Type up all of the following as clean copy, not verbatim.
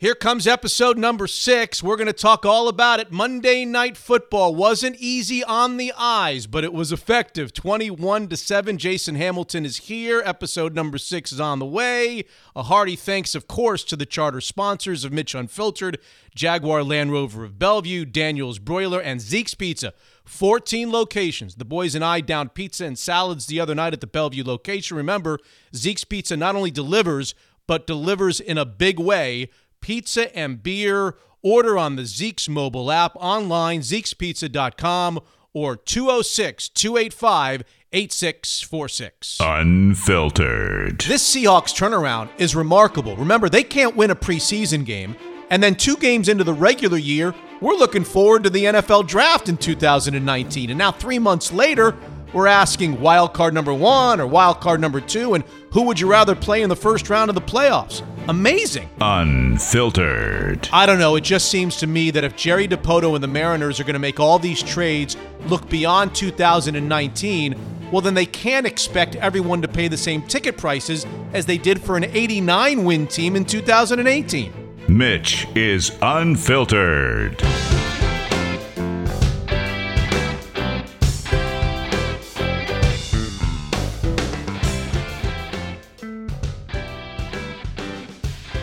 Here comes episode number 6. We're going to talk all about it. Monday Night Football wasn't easy on the eyes, but it was effective. 21-7. Jason Hamilton is here. Episode number 6 is on the way. A hearty thanks, of course, to the charter sponsors of Mitch Unfiltered, Jaguar Land Rover of Bellevue, Daniel's Broiler, and Zeeks Pizza. 14 locations. The boys and I downed pizza and salads the other night at the Bellevue location. Remember, Zeeks Pizza not only delivers, but delivers in a big way. Pizza and beer. Order on the Zeeks mobile app, online, zeekspizza.com, or 206-285-8646. Unfiltered. This Seahawks turnaround is remarkable. Remember, they can't win a preseason game, and then 2 games into the regular year, we're looking forward to the NFL draft in 2019, and now 3 months later, we're asking wild card number 1 or wild card number 2, and who would you rather play in the first round of the playoffs? Amazing. Unfiltered. I don't know. It just seems to me that if Jerry DiPoto and the Mariners are going to make all these trades look beyond 2019, well, then they can't expect everyone to pay the same ticket prices as they did for an 89-win team in 2018. Mitch is unfiltered.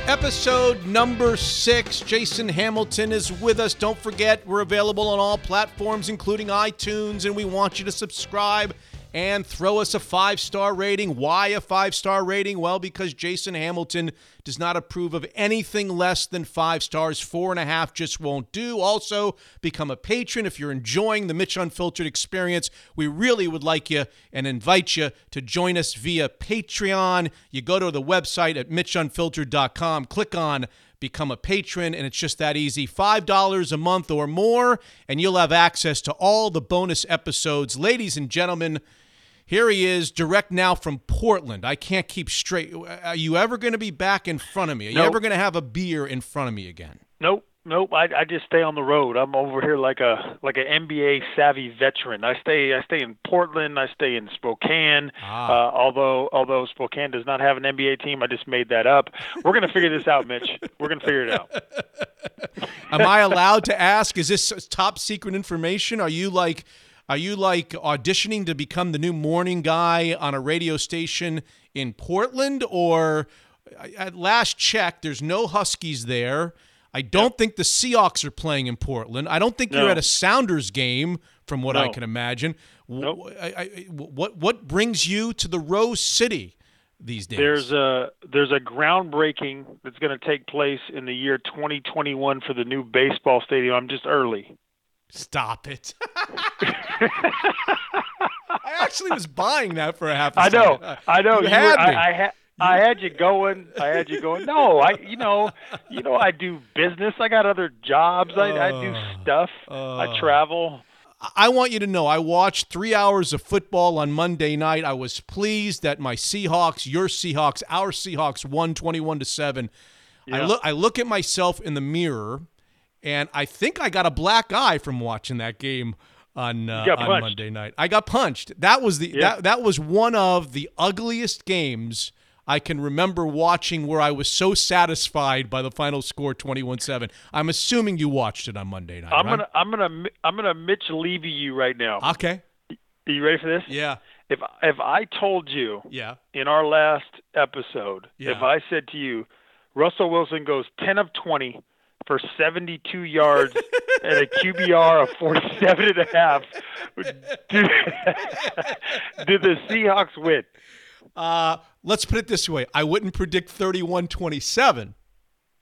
Episode number 6. Jason Hamilton is with us. Don't forget, we're available on all platforms, including iTunes, and we want you to subscribe and throw us a 5-star rating. Why a 5-star rating? Well, because Jason Hamilton does not approve of anything less than 5 stars. 4.5 just won't do. Also, become a patron if you're enjoying the Mitch Unfiltered experience. We really would like you and invite you to join us via Patreon. You go to the website at mitchunfiltered.com, click on Become a Patron, and it's just that easy. $5 a month or more, and you'll have access to all the bonus episodes. Ladies and gentlemen, here he is, direct now from Portland. I can't keep straight. Are you ever going to be back in front of me? Are you ever going to have a beer in front of me again? Nope. I just stay on the road. I'm over here like an NBA savvy veteran. I stay in Portland. I stay in Spokane. Although Spokane does not have an NBA team, I just made that up. We're gonna figure this out, Mitch. We're gonna figure it out. Am I allowed to ask? Is this top secret information? Are you auditioning to become the new morning guy on a radio station in Portland? Or at last check, there's no Huskies there. I don't think the Seahawks are playing in Portland. I don't think you're at a Sounders game, from what I can imagine. Nope. What brings you to the Rose City these days? There's a groundbreaking that's going to take place in the year 2021 for the new baseball stadium. I'm just early. Stop it. I actually was buying that for a half a second. I know. You had me. I had you going. No, I I do business. I got other jobs. I do stuff. I travel. I want you to know I watched 3 hours of football on Monday night. I was pleased that my Seahawks, your Seahawks, our Seahawks won 21-7. Yeah. I look at myself in the mirror, and I think I got a black eye from watching that game on Monday night. I got punched. That was that was one of the ugliest games I can remember watching, where I was so satisfied by the final score, 21-7. I'm assuming you watched it on Monday night. I'm gonna Mitch Levy you right now. Okay. Are you ready for this? Yeah. If I told you in our last episode, if I said to you, Russell Wilson goes 10 of 20 for 72 yards and a QBR of 47.5, did the Seahawks win? Let's put it this way. I wouldn't predict 31-27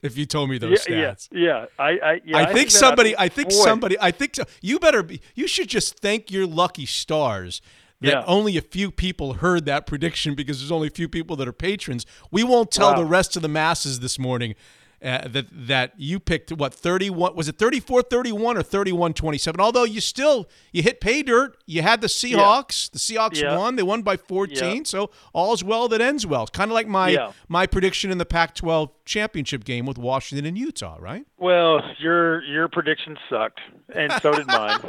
if you told me those stats. You should just thank your lucky stars that only a few people heard that prediction, because there's only a few people that are patrons. We won't tell the rest of the masses this morning that you picked, 31? Was it 34-31 or 31-27? Although you hit pay dirt. You had the Seahawks. Yeah. The Seahawks won. They won by 14, so all's well that ends well. It's kind of like my prediction in the Pac-12 championship game with Washington and Utah, right? Well, your prediction sucked, and so did mine.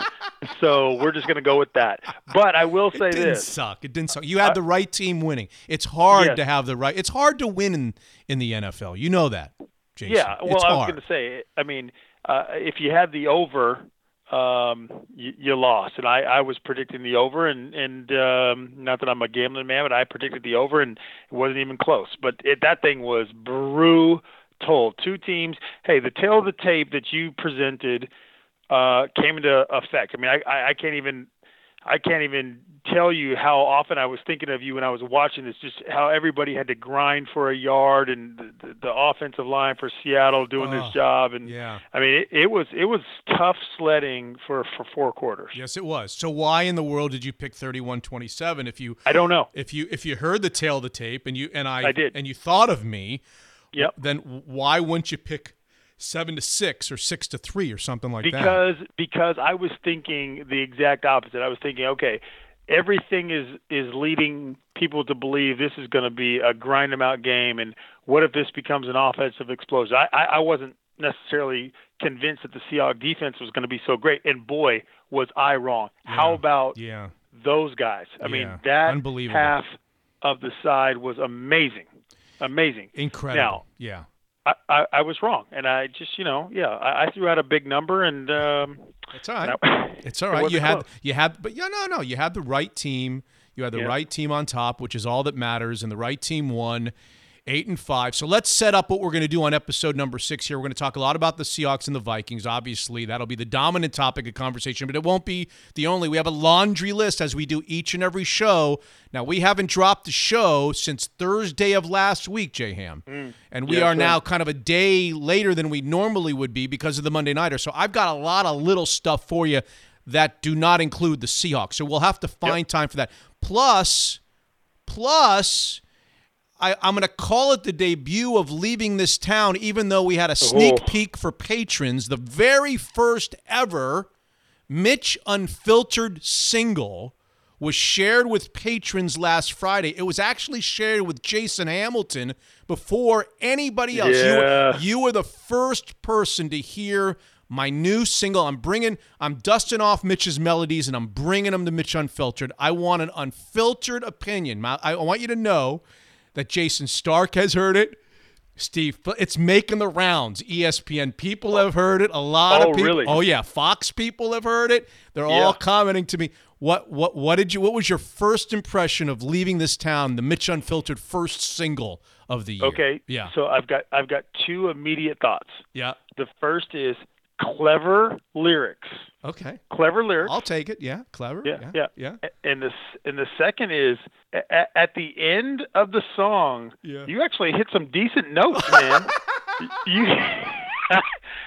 So we're just going to go with that. But I will say this. It didn't suck. You had the right team winning. It's hard to have the right. It's hard to win in the NFL. You know that. Jason. Yeah, well, I was going to say, I mean, if you had the over, you lost. And I was predicting the over, and not that I'm a gambling man, but I predicted the over, and it wasn't even close. But that thing was brutal. Two teams. Hey, the tail of the tape that you presented came into effect. I mean, I can't even tell you how often I was thinking of you when I was watching this, just how everybody had to grind for a yard and the offensive line for Seattle doing this job. And yeah. I mean, it was tough sledding for four quarters. Yes, it was. So why in the world did you pick 31-27? I don't know. If you heard the tail of the tape and I did, and you thought of me, yep. Then why wouldn't you pick 7-6 or 6-3 or something like that? Because I was thinking the exact opposite. I was thinking, okay, everything is leading people to believe this is going to be a grind them out game, and what if this becomes an offensive explosion? I wasn't necessarily convinced that the Seahawks defense was going to be so great, and boy, was I wrong. Yeah. How about those guys? I mean, that half of the side was amazing. Amazing. Incredible. Now, yeah. I was wrong, and I just, I threw out a big number, and it's all right. It's all right. You had the right team. You had the right team on top, which is all that matters, and the right team won, 8-5. So let's set up what we're going to do on episode number 6 here. We're going to talk a lot about the Seahawks and the Vikings. Obviously, that'll be the dominant topic of conversation, but it won't be the only. We have a laundry list as we do each and every show. Now, we haven't dropped the show since Thursday of last week, J-Ham. And we are now kind of a day later than we normally would be because of the Monday Nighter. So I've got a lot of little stuff for you that do not include the Seahawks. So we'll have to find time for that. Plus, I'm going to call it the debut of Leaving This Town, even though we had a sneak peek for patrons, the very first ever Mitch Unfiltered single was shared with patrons last Friday. It was actually shared with Jason Hamilton before anybody else. Yeah. You were the first person to hear my new single. I'm dusting off Mitch's Melodies, and I'm bringing them to Mitch Unfiltered. I want an unfiltered opinion. I want you to know that Jason Stark has heard it. Steve, it's making the rounds. ESPN people have heard it. A lot of people. Really? Oh, yeah. Fox people have heard it. They're all commenting to me. What was your first impression of Leaving This Town, the Mitch Unfiltered first single of the year? Okay. Yeah. So I've got two immediate thoughts. Yeah. The first is clever lyrics. Okay. Clever lyrics. I'll take it. Yeah. Clever. Yeah. And the second is at the end of the song, you actually hit some decent notes, man.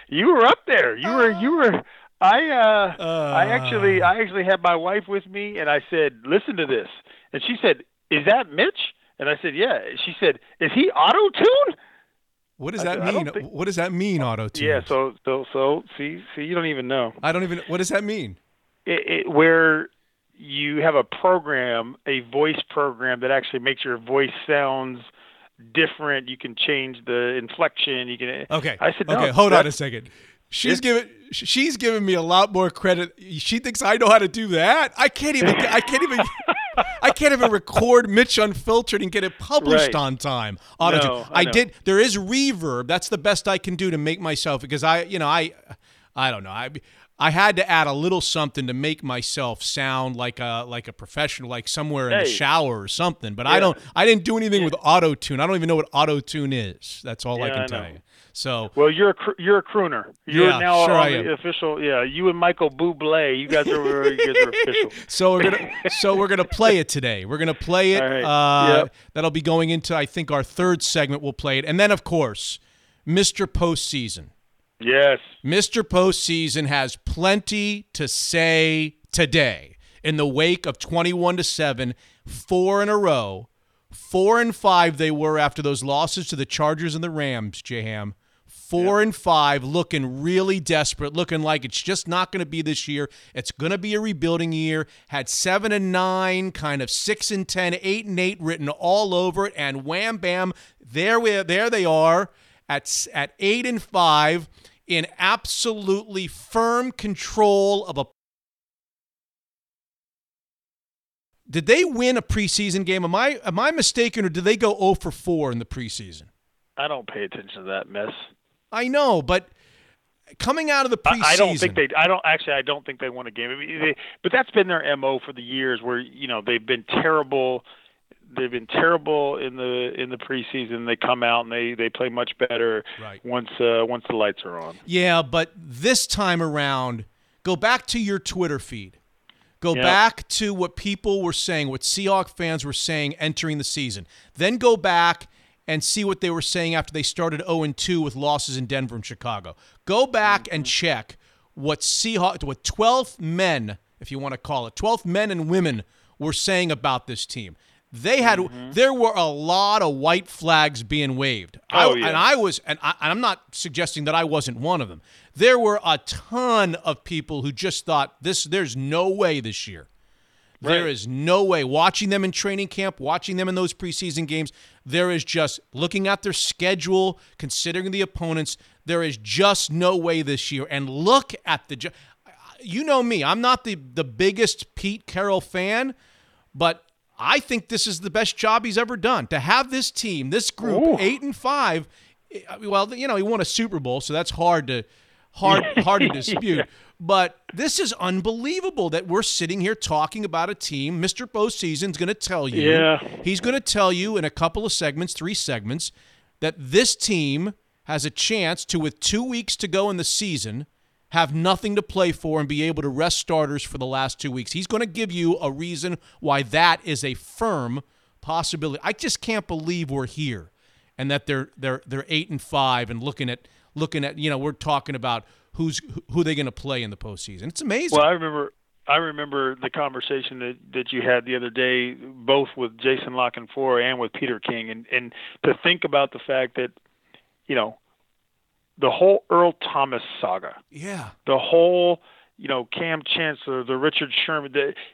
You were up there. You were. I actually had my wife with me, and I said, "Listen to this," and she said, "Is that Mitch?" And I said, "Yeah." She said, "Is he auto-tuned?" What does that mean? What does that mean, auto-tune? Yeah, so see, you don't even know. I don't even. What does that mean? It where you have a voice program that actually makes your voice sounds different. You can change the inflection. You can. Okay. I said no. Okay, hold on a second. She's giving me a lot more credit. She thinks I know how to do that. I can't even. I can't even record Mitch Unfiltered and get it published on time. No, I did. There is reverb. That's the best I can do to make myself, because I don't know. I had to add a little something to make myself sound like a professional, like somewhere in the shower or something. But I didn't do anything with auto-tune. I don't even know what auto-tune is. That's all I can tell you. So well, you're a crooner. You're now the official. Yeah, you and Michael Bublé. You guys are official. So we're gonna play it today. We're gonna play it. Right. That'll be going into, I think, our third segment. We'll play it, and then of course, Mr. Postseason. Yes, Mr. Postseason has plenty to say today in the wake of 21-7, 4 in a row. 4-5 they were after those losses to the Chargers and the Rams, J-Ham. 4-5, looking really desperate, looking like it's just not going to be this year. It's going to be a rebuilding year. Had 7-9, kind of 6-10, 8-8 written all over it, and wham bam, there they are at 8-5 in absolutely firm control of a. Did they win a preseason game? Am I mistaken, or did they go 0-4 in the preseason? I don't pay attention to that mess. I know, but coming out of the preseason, I don't think they won a game. I mean, but that's been their MO for the years, where they've been terrible. They've been terrible in the preseason. They come out and they play much better once the lights are on. Yeah, but this time around, go back to your Twitter feed. Go back to what people were saying, what Seahawks fans were saying entering the season. Then go back and see what they were saying after they started 0-2 with losses in Denver and Chicago. Go back and check what 12 men, if you want to call it, 12 men and women were saying about this team. They had there were a lot of white flags being waved. I'm not suggesting that I wasn't one of them. There were a ton of people who just thought there's no way this year. Right. There is no way. Watching them in training camp, watching them in those preseason games, there is just looking at their schedule, considering the opponents, there is just no way this year. And look at the you know me, I'm not the biggest Pete Carroll fan, but I think this is the best job he's ever done. To have this team, this group, 8-5. Well, he won a Super Bowl, so that's hard to dispute. But this is unbelievable that we're sitting here talking about a team. Mr. Postseason's going to tell you. Yeah. He's going to tell you in a couple of segments, 3 segments, that this team has a chance to, with 2 weeks to go in the season, have nothing to play for and be able to rest starters for the last 2 weeks. He's going to give you a reason why that is a firm possibility. I just can't believe we're here and that they're 8-5 and looking at we're talking about who they're going to play in the postseason. It's amazing. Well, I remember the conversation that you had the other day, both with Jason Lockenfor and with Peter King, and to think about the fact that the whole Earl Thomas saga. Yeah. The whole, Cam Chancellor, the Richard Sherman,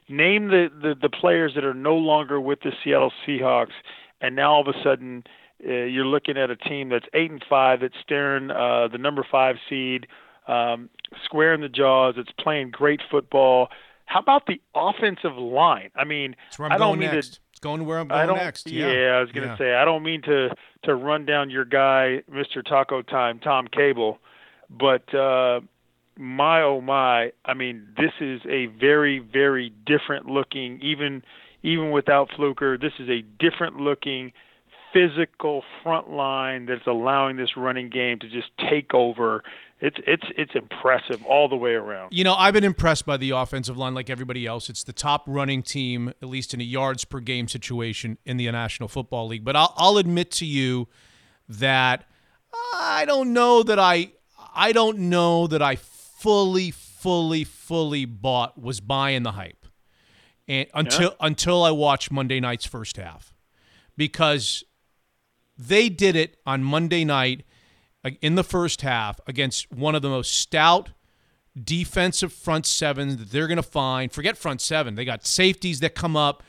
name the players that are no longer with the Seattle Seahawks, and now all of a sudden you're looking at a team that's 8-5, that's staring the number 5 seed, square in the jaws, it's playing great football. How about the offensive line? I mean, that's where I'm going next. It's going to where I'm going next. Yeah, I was going to say, I don't mean to run down your guy, Mr. Taco Time, Tom Cable, but my, oh my, I mean, this is a very, very different looking, even without Fluker, this is a different looking physical front line that's allowing this running game to just take over. It's impressive all the way around. I've been impressed by the offensive line like everybody else. It's the top running team, at least in a yards per game situation in the National Football League. But I'll admit to you that I don't know that I fully was buying the hype, and until I watched Monday night's first half, because they did it on Monday night. In the first half, against one of the most stout defensive front sevens that they're going to find. Forget front seven. They got safeties that come up.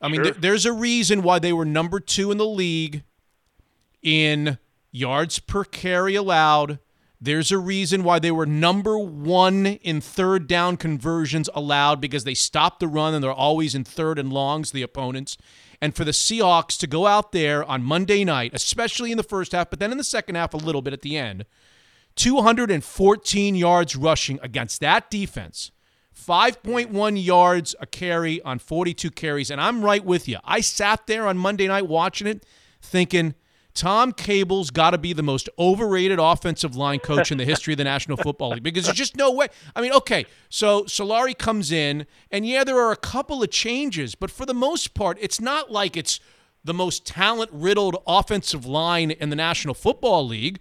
I mean, there's a reason why they were number 2 in the league in yards per carry allowed. There's a reason why they were number 1 in third down conversions allowed, because they stopped the run and they're always in third and longs, the opponents. And for the Seahawks to go out there on Monday night, especially in the first half, but then in the second half a little bit at the end, 214 yards rushing against that defense, 5.1 yards a carry on 42 carries. And I'm right with you. I sat there on Monday night watching it thinking, Tom Cable's got to be the most overrated offensive line coach in the history of the National Football League, because there's just no way. I mean, okay, so Solari comes in, and there are a couple of changes, but for the most part, it's not like it's the most talent-riddled offensive line in the National Football League.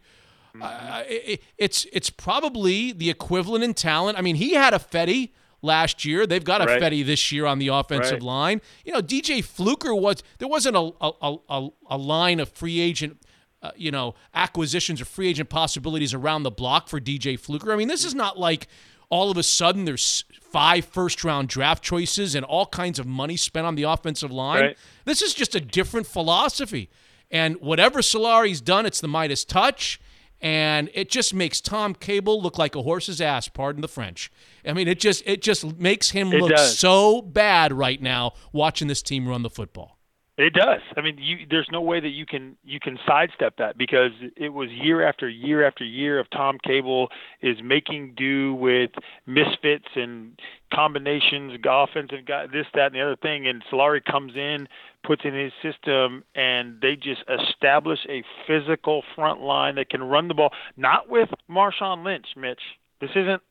It's probably the equivalent in talent. I mean, he had a Fetty last year. They've got a Fetty this year on the offensive line. DJ Fluker there wasn't a line of free agent, acquisitions or free agent possibilities around the block for DJ Fluker. I mean, this is not like all of a sudden there's 5 first-round draft choices and all kinds of money spent on the offensive line. Right. This is just a different philosophy. And whatever Solari's done, it's the Midas touch. And it just makes Tom Cable look like a horse's ass, pardon the French. I mean, it just makes him look so bad right now watching this team run the football. It does. I mean, there's no way that you can sidestep that, because it was year after year after year of Tom Cable is making do with misfits and combinations, offensive guy, this, that, and the other thing. And Solari comes in, puts in his system, and they just establish a physical front line that can run the ball. Not with Marshawn Lynch, Mitch. This isn't.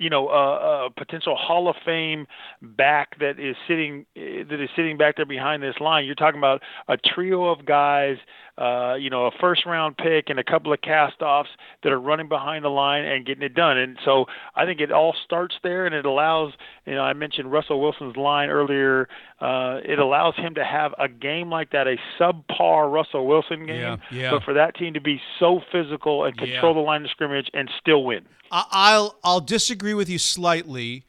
You know, a potential Hall of Fame back that is sitting back there behind this line. You're talking about a trio of guys, a first-round pick and a couple of cast-offs that are running behind the line and getting it done. And so I think it all starts there, and it allows, I mentioned Russell Wilson's line earlier. It allows him to have a game like that, a subpar Russell Wilson game, but for that team to be so physical and control the line of scrimmage and still win. I'll disagree with you slightly.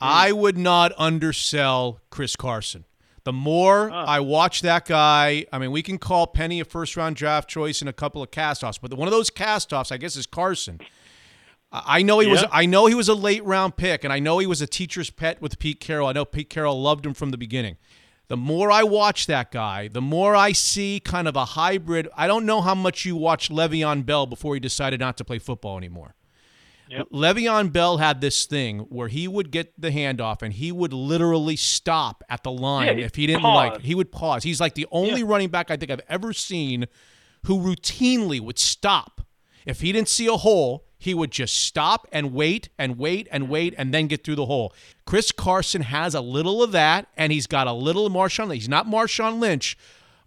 I would not undersell Chris Carson. The more I watch that guy, I mean, we can call Penny a first-round draft choice and a couple of castoffs, but one of those castoffs, I guess, is Carson. I know he was a late-round pick, and I know he was a teacher's pet with Pete Carroll. I know Pete Carroll loved him from the beginning. The more I watch that guy, the more I see kind of a hybrid. I don't know how much you watched Le'Veon Bell before he decided not to play football anymore. Yep. Le'Veon Bell had this thing where he would get the handoff and he would literally stop at the line if he didn't like it. He would pause. He's like the only running back I think I've ever seen who routinely would stop. If he didn't see a hole, he would just stop and wait and then get through the hole. Chris Carson has a little of that, and he's got a little Marshawn Lynch. He's not Marshawn Lynch,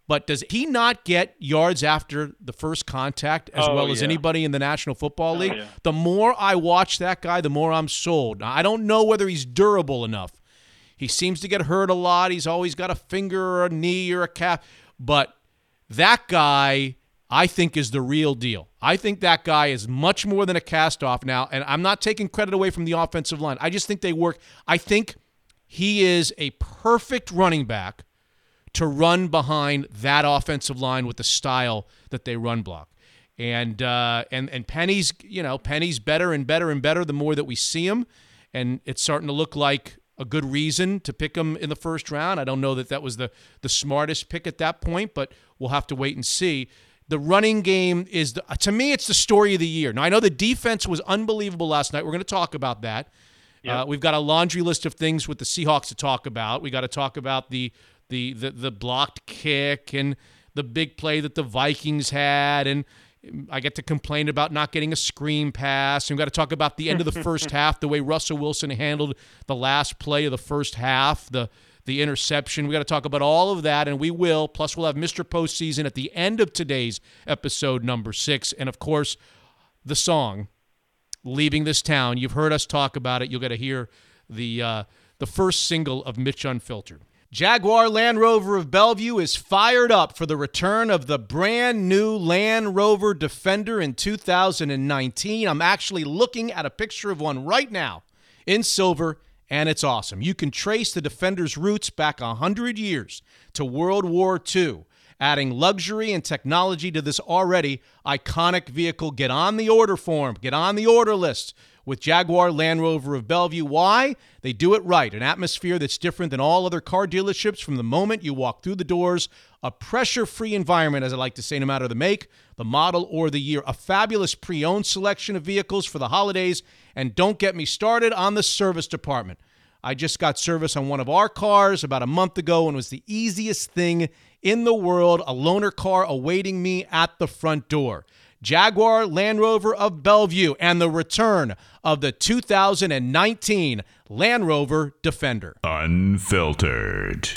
but does he not get yards after the first contact as well as anybody in the National Football League? Yeah. The more I watch that guy, the more I'm sold. Now, I don't know whether he's durable enough. He seems to get hurt a lot. He's always got a finger or a knee or a calf. But that guy, I think, is the real deal. I think that guy is much more than a cast-off now, and I'm not taking credit away from the offensive line. I just think they work. I think he is a perfect running back to run behind that offensive line with the style that they run block. And Penny's better and better and better the more that we see him, and it's starting to look like a good reason to pick him in the first round. I don't know that was the smartest pick at that point, but we'll have to wait and see. The running game is, to me, it's the story of the year. Now, I know the defense was unbelievable last night. We're going to talk about that. Yep. We've got a laundry list of things with the Seahawks to talk about. We got to talk about the blocked kick and the big play that the Vikings had, and I get to complain about not getting a screen pass. And we've got to talk about the end of the first half, the way Russell Wilson handled the last play of the first half, the interception. We've got to talk about all of that, and we will. Plus, we'll have Mr. Postseason at the end of today's episode number 6. And, of course, the song, Leaving This Town. You've heard us talk about it. You'll get to hear the first single of Mitch Unfiltered. Jaguar Land Rover of Bellevue is fired up for the return of the brand new Land Rover Defender in 2019. I'm actually looking at a picture of one right now in silver, and it's awesome. You can trace the Defender's roots back 100 years to World War II, adding luxury and technology to this already iconic vehicle. Get on the order form. Get on the order list with Jaguar Land Rover of Bellevue. Why? They do it right. An atmosphere that's different than all other car dealerships from the moment you walk through the doors. A pressure-free environment, as I like to say, no matter the make, the model, or the year. A fabulous pre-owned selection of vehicles for the holidays. And don't get me started on the service department. I just got service on one of our cars about a month ago, and it was the easiest thing in the world. A loaner car awaiting me at the front door. Jaguar Land Rover of Bellevue and the return of the 2019 Land Rover Defender. Unfiltered.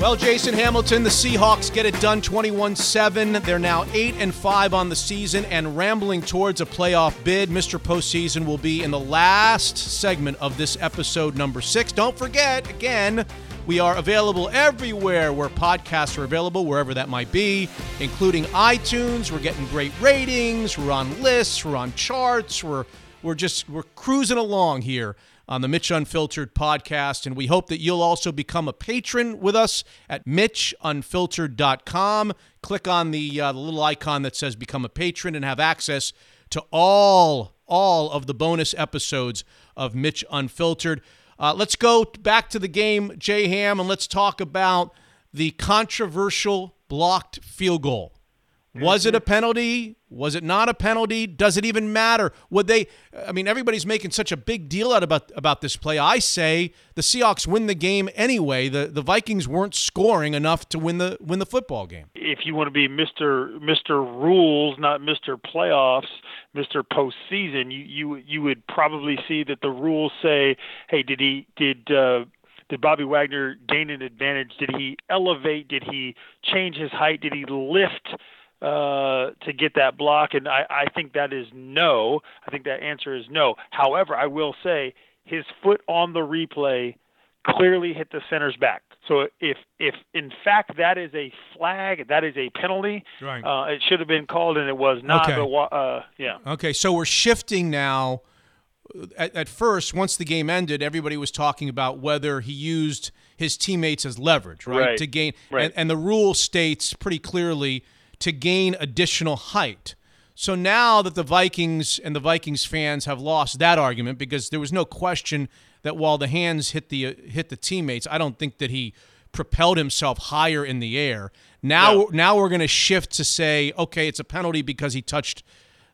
Well, Jason Hamilton, the Seahawks get it done 21-7. They're now 8-5 on the season and rambling towards a playoff bid. Mr. Postseason will be in the last segment of this episode number 6. Don't forget, again, We are available everywhere where podcasts are available, wherever that might be, including iTunes. We're getting great ratings. We're on lists. We're on charts. We're cruising along here on the Mitch Unfiltered podcast, and we hope that you'll also become a patron with us at MitchUnfiltered.com. Click on the little icon that says Become a Patron and have access to all of the bonus episodes of Mitch Unfiltered. Let's go back to the game, Jay Ham, and let's talk about the controversial blocked field goal. Was it a penalty? Was it not a penalty? Does it even matter? Everybody's making such a big deal out about this play. I say the Seahawks win the game anyway. The Vikings weren't scoring enough to win the football game. If you want to be Mr. Rules, not Mr. Playoffs, Mr. Postseason, you would probably see that the rules say, hey, did Bobby Wagner gain an advantage? Did he elevate? Did he change his height? Did he lift to get that block? And I think that is no. I think that answer is no. However, I will say his foot on the replay clearly hit the center's back. So if in fact that is a flag, that is a penalty, right. It should have been called and it was not. Okay. Okay, so we're shifting now. At first, once the game ended, everybody was talking about whether he used his teammates as leverage, right? To gain, right. And the rule states pretty clearly to gain additional height. So now that the Vikings and the Vikings fans have lost that argument, because there was no question that while the hands hit the teammates, I don't think that he propelled himself higher in the air. Now we're going to shift to say, okay, it's a penalty because he touched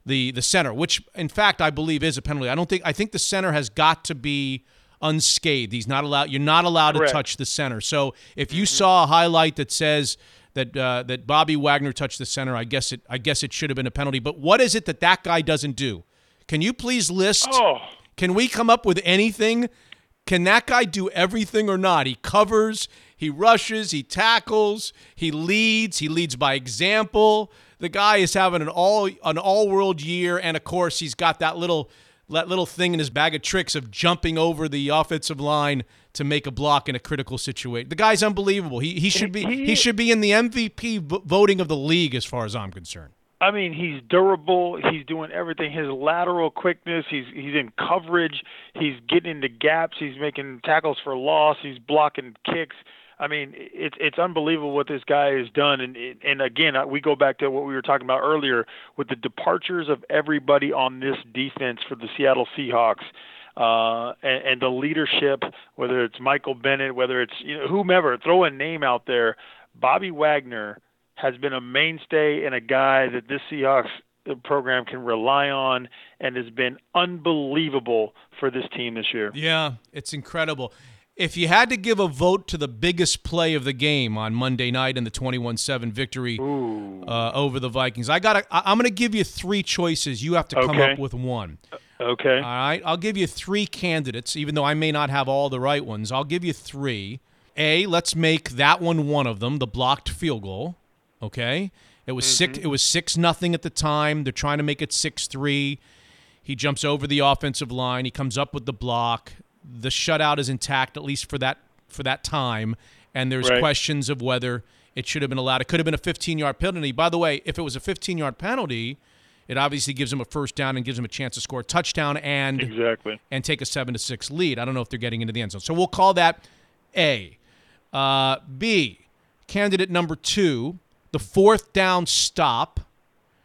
the center, which in fact I believe is a penalty. I think the center has got to be unscathed. You're not allowed Correct. To touch the center. So if you saw a highlight that says that Bobby Wagner touched the center, I guess it should have been a penalty. But what is it that guy doesn't do? Can you please list? Oh. Can we come up with anything? Can that guy do everything or not? He covers, he rushes, he tackles, he leads by example. The guy is having an all-world year, and of course he's got that little thing in his bag of tricks of jumping over the offensive line to make a block in a critical situation. The guy's unbelievable. He should be in the MVP voting of the league as far as I'm concerned. I mean, he's durable. He's doing everything. His lateral quickness. He's in coverage. He's getting into gaps. He's making tackles for loss. He's blocking kicks. I mean, it's unbelievable what this guy has done. And again, we go back to what we were talking about earlier with the departures of everybody on this defense for the Seattle Seahawks and the leadership, whether it's Michael Bennett, whether it's whomever, throw a name out there. Bobby Wagner has been a mainstay and a guy that this Seahawks program can rely on and has been unbelievable for this team this year. Yeah, it's incredible. If you had to give a vote to the biggest play of the game on Monday night in the 21-7 victory over the Vikings, I'm going to give you three choices. You have to come up with one. Okay. All right. I'll give you three candidates, even though I may not have all the right ones. I'll give you three. A, let's make that one of them, the blocked field goal. Okay. It was 6-0 at the time. They're trying to make it 6-3. He jumps over the offensive line. He comes up with the block. The shutout is intact, at least for that time, and there's questions of whether it should have been allowed. It could have been a 15-yard penalty. By the way, if it was a 15-yard penalty, it obviously gives them a first down and gives them a chance to score a touchdown and take a 7-6 lead. I don't know if they're getting into the end zone. So we'll call that A. B, candidate number 2, the fourth down stop.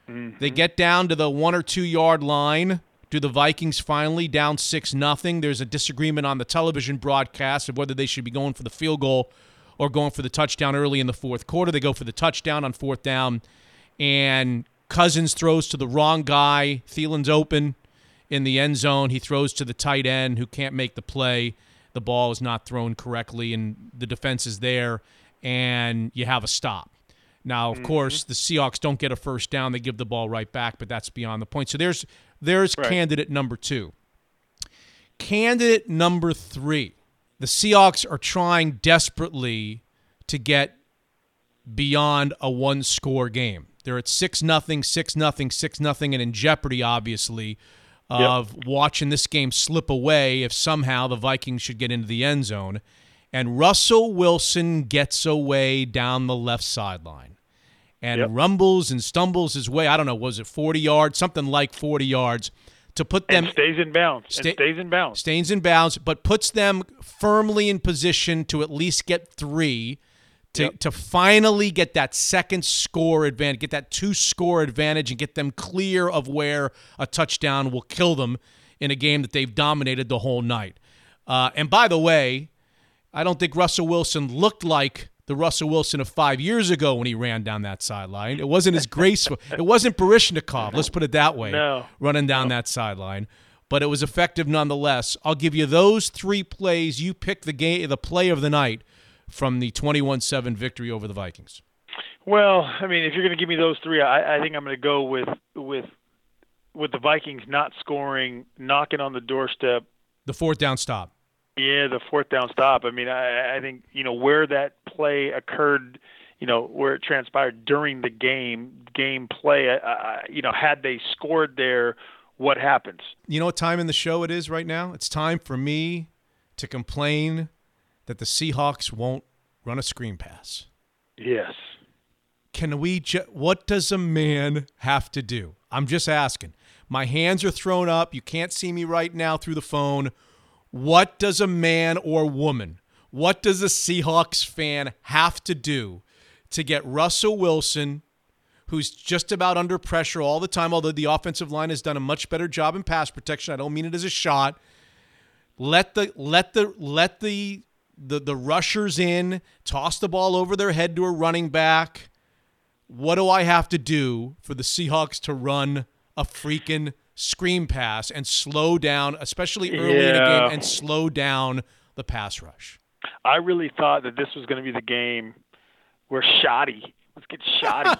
Mm-hmm. They get down to the 1 or 2 yard line. Do the Vikings finally down 6-0? There's a disagreement on the television broadcast of whether they should be going for the field goal or going for the touchdown early in the fourth quarter. They go for the touchdown on fourth down, and Cousins throws to the wrong guy. Thielen's open in the end zone. He throws to the tight end who can't make the play. The ball is not thrown correctly, and the defense is there, and you have a stop. Now, of course, the Seahawks don't get a first down. They give the ball right back, but that's beyond the point. So there's candidate number 2. Candidate number 3, the Seahawks are trying desperately to get beyond a one-score game. They're at 6-0, and in jeopardy, obviously, of watching this game slip away if somehow the Vikings should get into the end zone. And Russell Wilson gets away down the left sideline and rumbles and stumbles his way. I don't know, was it 40 yards? Something like 40 yards to put them. And stays in bounds. Stays in bounds, but puts them firmly in position to at least get three to finally get that second score advantage, get that two-score advantage and get them clear of where a touchdown will kill them in a game that they've dominated the whole night. And by the way, I don't think Russell Wilson looked like the Russell Wilson of 5 years ago when he ran down that sideline. It wasn't as graceful. It wasn't Baryshnikov, let's put it that way, running down that sideline. But it was effective nonetheless. I'll give you those three plays. You pick the play of the night from the 21-7 victory over the Vikings. Well, I mean, if you're going to give me those three, I think I'm going to go with the Vikings not scoring, knocking on the doorstep. The fourth down stop. Yeah, the fourth down stop. I mean, I think, you know, where that play occurred, you know, where it transpired during the game play, you know, had they scored there, what happens? You know what time in the show it is right now? It's time for me to complain that the Seahawks won't run a screen pass. Yes. Can we what does a man have to do? I'm just asking. My hands are thrown up. You can't see me right now through the phone. What does a man or woman, what does a Seahawks fan have to do to get Russell Wilson, who's just about under pressure all the time, although the offensive line has done a much better job in pass protection. I don't mean it as a shot. Let the rushers in, toss the ball over their head to a running back. What do I have to do for the Seahawks to run a freaking screen pass and slow down, especially early in the game, and slow down the pass rush? I really thought that this was going to be the game where Shotty was getting Shotty.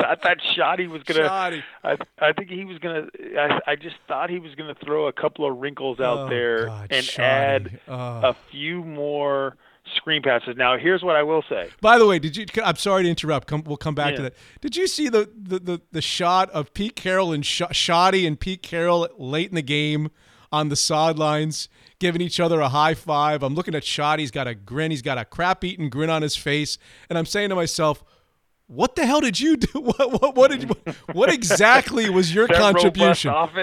I thought Shotty was going to – I think he was going to – I just thought he was going to throw a couple of wrinkles out there and Shotty. add a few more – screen passes. Now, here's what I will say. By the way, did you? I'm sorry to interrupt. We'll come back to that. Did you see the shot of Pete Carroll and Shotty and Pete Carroll late in the game on the sidelines giving each other a high five? I'm looking at Shotty. He's got a grin. He's got a crap-eating grin on his face, and I'm saying to myself, what the hell did you do? What exactly was your contribution? What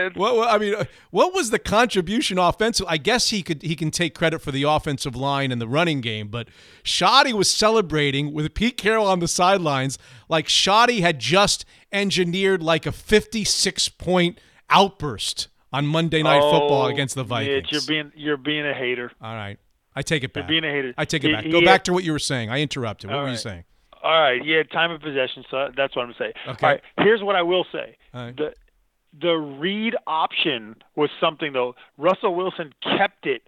was the contribution offensive? I guess he can take credit for the offensive line and the running game, but Shotty was celebrating with Pete Carroll on the sidelines like Shotty had just engineered like a 56-point outburst on Monday Night Football against the Vikings. Mitch, you're being a hater. All right, I take it back. You're being a hater. I take it back. Go back to what you were saying. I interrupted. What were you saying? All right, yeah, time of possession, so that's what I'm going to say. Okay. All right, here's what I will say. Right. The read option was something, though. Russell Wilson kept it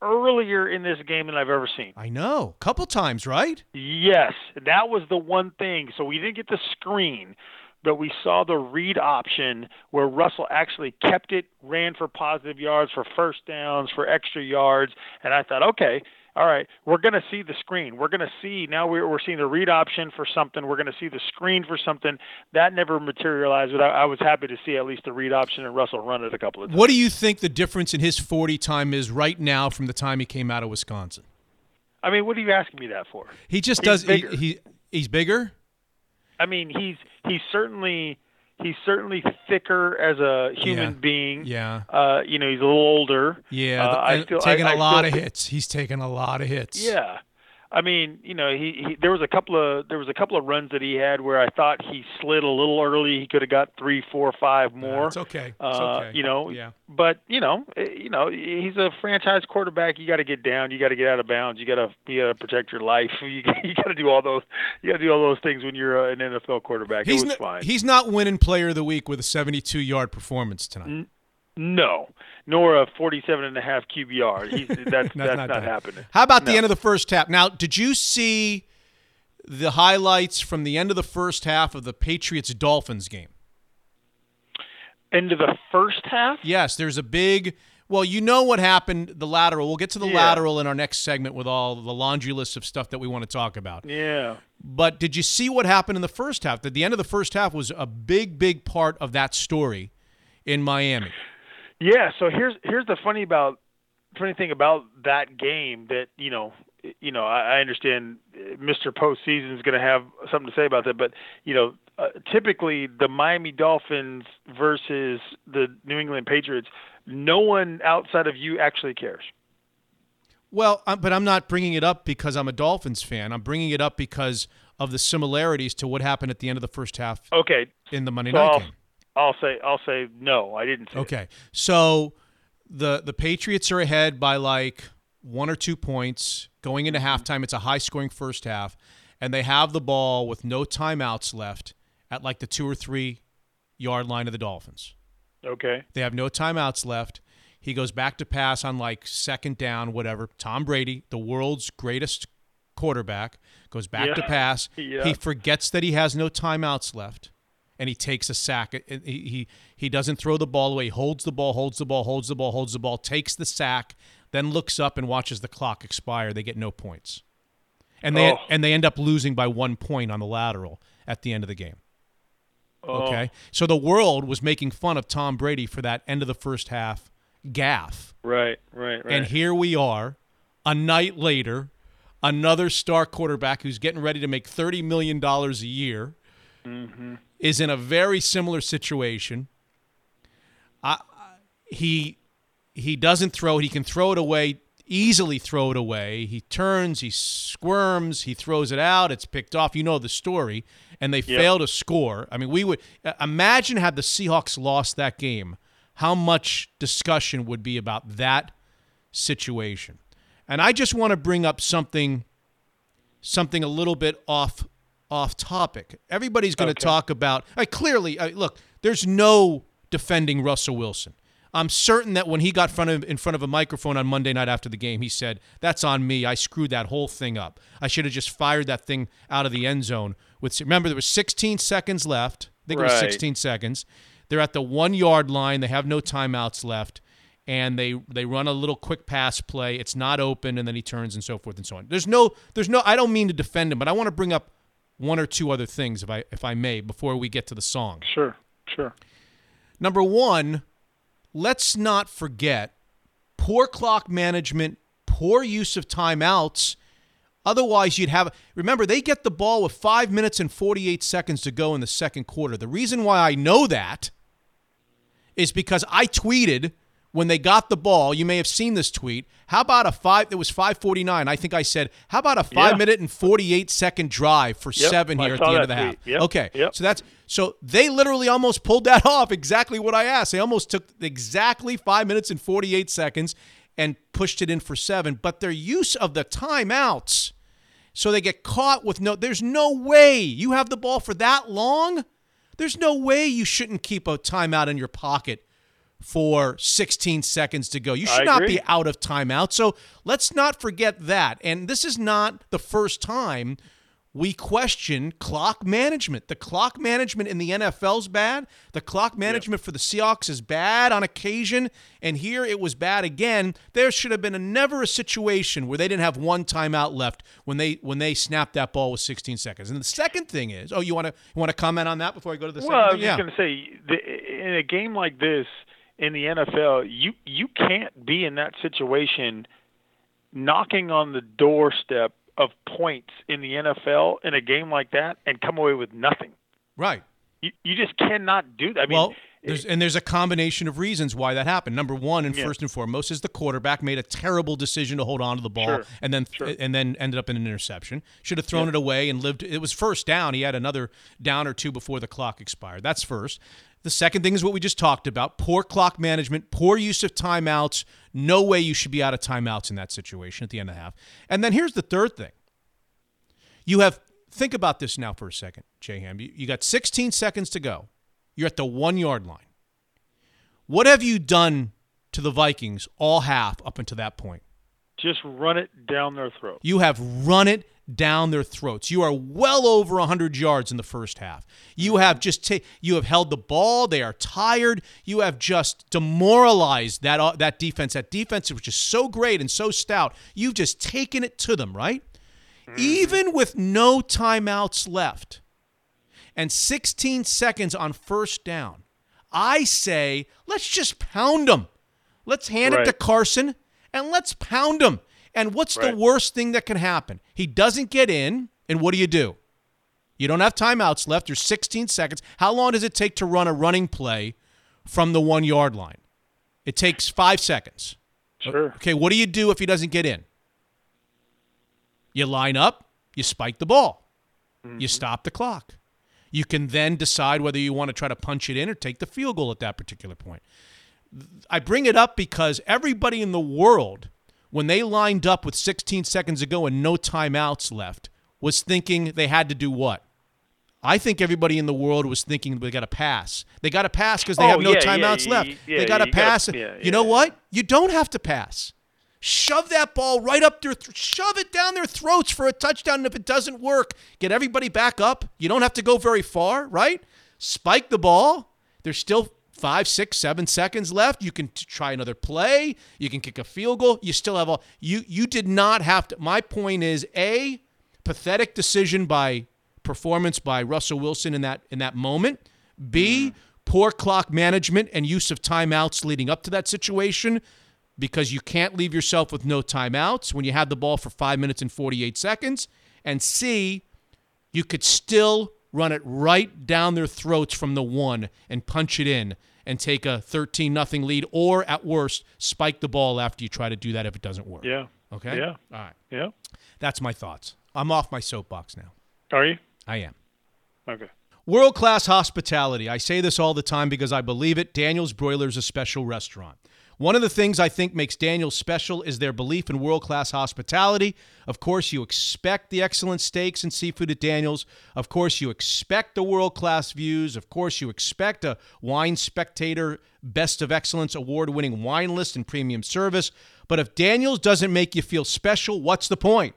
earlier in this game than I've ever seen. I know. A couple times, right? Yes, that was the one thing. So we didn't get the screen, but we saw the read option where Russell actually kept it, ran for positive yards, for first downs, for extra yards, and I thought, okay, all right, we're going to see the screen. We're going to see – now we're seeing the read option for something. We're going to see the screen for something. That never materialized, but I was happy to see at least the read option and Russell run it a couple of times. What do you think the difference in his 40 time is right now from the time he came out of Wisconsin? I mean, what are you asking me that for? He just does – he's bigger? I mean, he's certainly thicker as a human being. Yeah. You know, he's a little older. Yeah. He's taken a lot of hits. He's taken a lot of hits. Yeah. I mean, you know, there was a couple of runs that he had where I thought he slid a little early. He could have got 3, 4, 5 more. It's okay. You know. Yeah. But you know, he's a franchise quarterback. You got to get down. You got to get out of bounds. You got to protect your life. You got to do all those. You got to do all those things when you're an NFL quarterback. It was fine. He's not winning Player of the Week with a 72-yard performance tonight. No, nor a 47.5 QBR. That's not happening. How about the end of the first half? Now, did you see the highlights from the end of the first half of the Patriots-Dolphins game? End of the first half? Yes, there's a big – well, you know what happened, the lateral. We'll get to the lateral in our next segment with all the laundry list of stuff that we want to talk about. Yeah. But did you see what happened in the first half? That the end of the first half was a big, big part of that story in Miami. Yeah, so here's the funny about funny thing about that game that, you know, I understand Mr. Postseason is going to have something to say about that, but, typically the Miami Dolphins versus the New England Patriots, no one outside of you actually cares. Well, but I'm not bringing it up because I'm a Dolphins fan. I'm bringing it up because of the similarities to what happened at the end of the first half. Okay. In the Monday night game. I'll say no. I didn't say it. Okay. So the Patriots are ahead by like 1 or 2 points going into halftime. It's a high-scoring first half, and they have the ball with no timeouts left at like the 2 or 3 yard line of the Dolphins. Okay. They have no timeouts left. He goes back to pass on like second down, whatever. Tom Brady, the world's greatest quarterback, goes back to pass. Yeah. He forgets that he has no timeouts left, and he takes a sack. He doesn't throw the ball away. He holds the ball, takes the sack, then looks up and watches the clock expire. They get no points. And they end up losing by 1 point on the lateral at the end of the game. Oh. Okay? So the world was making fun of Tom Brady for that end of the first half gaffe. Right. And here we are, a night later, another star quarterback who's getting ready to make $30 million a year is in a very similar situation. He doesn't throw it. He can throw it away, easily throw it away. He turns, he squirms, he throws it out. It's picked off. You know the story. And they fail to score. I mean, we would imagine had the Seahawks lost that game, how much discussion would be about that situation. And I just want to bring up something a little bit off topic. Everybody's going to talk about look, there's no defending Russell Wilson. I'm certain that when he got in front of a microphone on Monday night after the game, he said, "That's on me. I screwed that whole thing up. I should have just fired that thing out of the end zone." Remember, there was 16 seconds left. I think it was 16 seconds. They're at the 1 yard line. They have no timeouts left. And they run a little quick pass play. It's not open, and then he turns and so forth and so on. There's no. I don't mean to defend him, but I want to bring up 1 or 2 other things, if I may, before we get to the song. Sure. Number one, let's not forget poor clock management, poor use of timeouts. Otherwise, you'd have. Remember, they get the ball with 5 minutes and 48 seconds to go in the second quarter. The reason why I know that is because I tweeted. When they got the ball, you may have seen this tweet. How about a five? It was 5:49. I think I said, "How about a 5 minute and 48 second drive for seven here at the end of the half?" Yep. Okay, so they literally almost pulled that off. Exactly what I asked. They almost took exactly 5 minutes and 48 seconds and pushed it in for seven. But their use of the timeouts, so they get caught with no. There's no way you have the ball for that long. There's no way you shouldn't keep a timeout in your pocket for 16 seconds to go. You should not be out of timeout. So let's not forget that. And this is not the first time we question clock management. The clock management in the NFL's bad. The clock management for the Seahawks is bad on occasion. And here it was bad again. There should have been never a situation where they didn't have one timeout left when they snapped that ball with 16 seconds. And the second thing is, you want to comment on that before I go to the second thing? Well, I was just going to say, in a game like this, in the NFL, you can't be in that situation knocking on the doorstep of points in the NFL in a game like that and come away with nothing. Right. You just cannot do that. I mean, there's a combination of reasons why that happened. Number one, and first and foremost, is the quarterback made a terrible decision to hold on to the ball and then ended up in an interception. Should have thrown it away and lived. It was first down. He had another down or two before the clock expired. That's first. The second thing is what we just talked about, poor clock management, poor use of timeouts. No way you should be out of timeouts in that situation at the end of the half. And then here's the third thing. Think about this now for a second, Jayham. You got 16 seconds to go. You're at the 1 yard line. What have you done to the Vikings all half up until that point? Just run it down their throat. You have run it down their throats. You are well over 100 yards in the first half. You have just held the ball. They are tired. You have just demoralized that defense. That defense was just so great and so stout. You've just taken it to them, right? Even with no timeouts left and 16 seconds on first down, I say, let's just pound them. Let's hand it to Carson and let's pound him. And what's the worst thing that can happen? He doesn't get in, and what do? You don't have timeouts left. There's 16 seconds. How long does it take to run a running play from the 1 yard line? It takes 5 seconds. Sure. Okay, what do you do if he doesn't get in? You line up. You spike the ball. Mm-hmm. You stop the clock. You can then decide whether you want to try to punch it in or take the field goal at that particular point. I bring it up because everybody in the world, when they lined up with 16 seconds ago and no timeouts left, was thinking they had to do what? I think everybody in the world was thinking they got to pass. They got to pass because they have no timeouts left. They got to pass. You know what? You don't have to pass. Shove that ball right up their shove it down their throats for a touchdown, and if it doesn't work, get everybody back up. You don't have to go very far, right? Spike the ball. There's still 5, 6, 7 seconds left. You can try another play. You can kick a field goal. You still have all – you did not have to – my point is, A, pathetic decision by performance by Russell Wilson in that moment. B, poor clock management and use of timeouts leading up to that situation, because you can't leave yourself with no timeouts when you had the ball for 5 minutes and 48 seconds. And C, you could still run it right down their throats from the 1 and punch it in and take a 13-0 lead, or at worst, spike the ball after you try to do that if it doesn't work. Yeah. Okay? Yeah. All right. Yeah. That's my thoughts. I'm off my soapbox now. Are you? I am. Okay. World-class hospitality. I say this all the time because I believe it. Daniel's Broiler is a special restaurant. One of the things I think makes Daniel's special is their belief in world-class hospitality. Of course, you expect the excellent steaks and seafood at Daniel's. Of course, you expect the world-class views. Of course, you expect a Wine Spectator Best of Excellence award-winning wine list and premium service. But if Daniel's doesn't make you feel special, what's the point?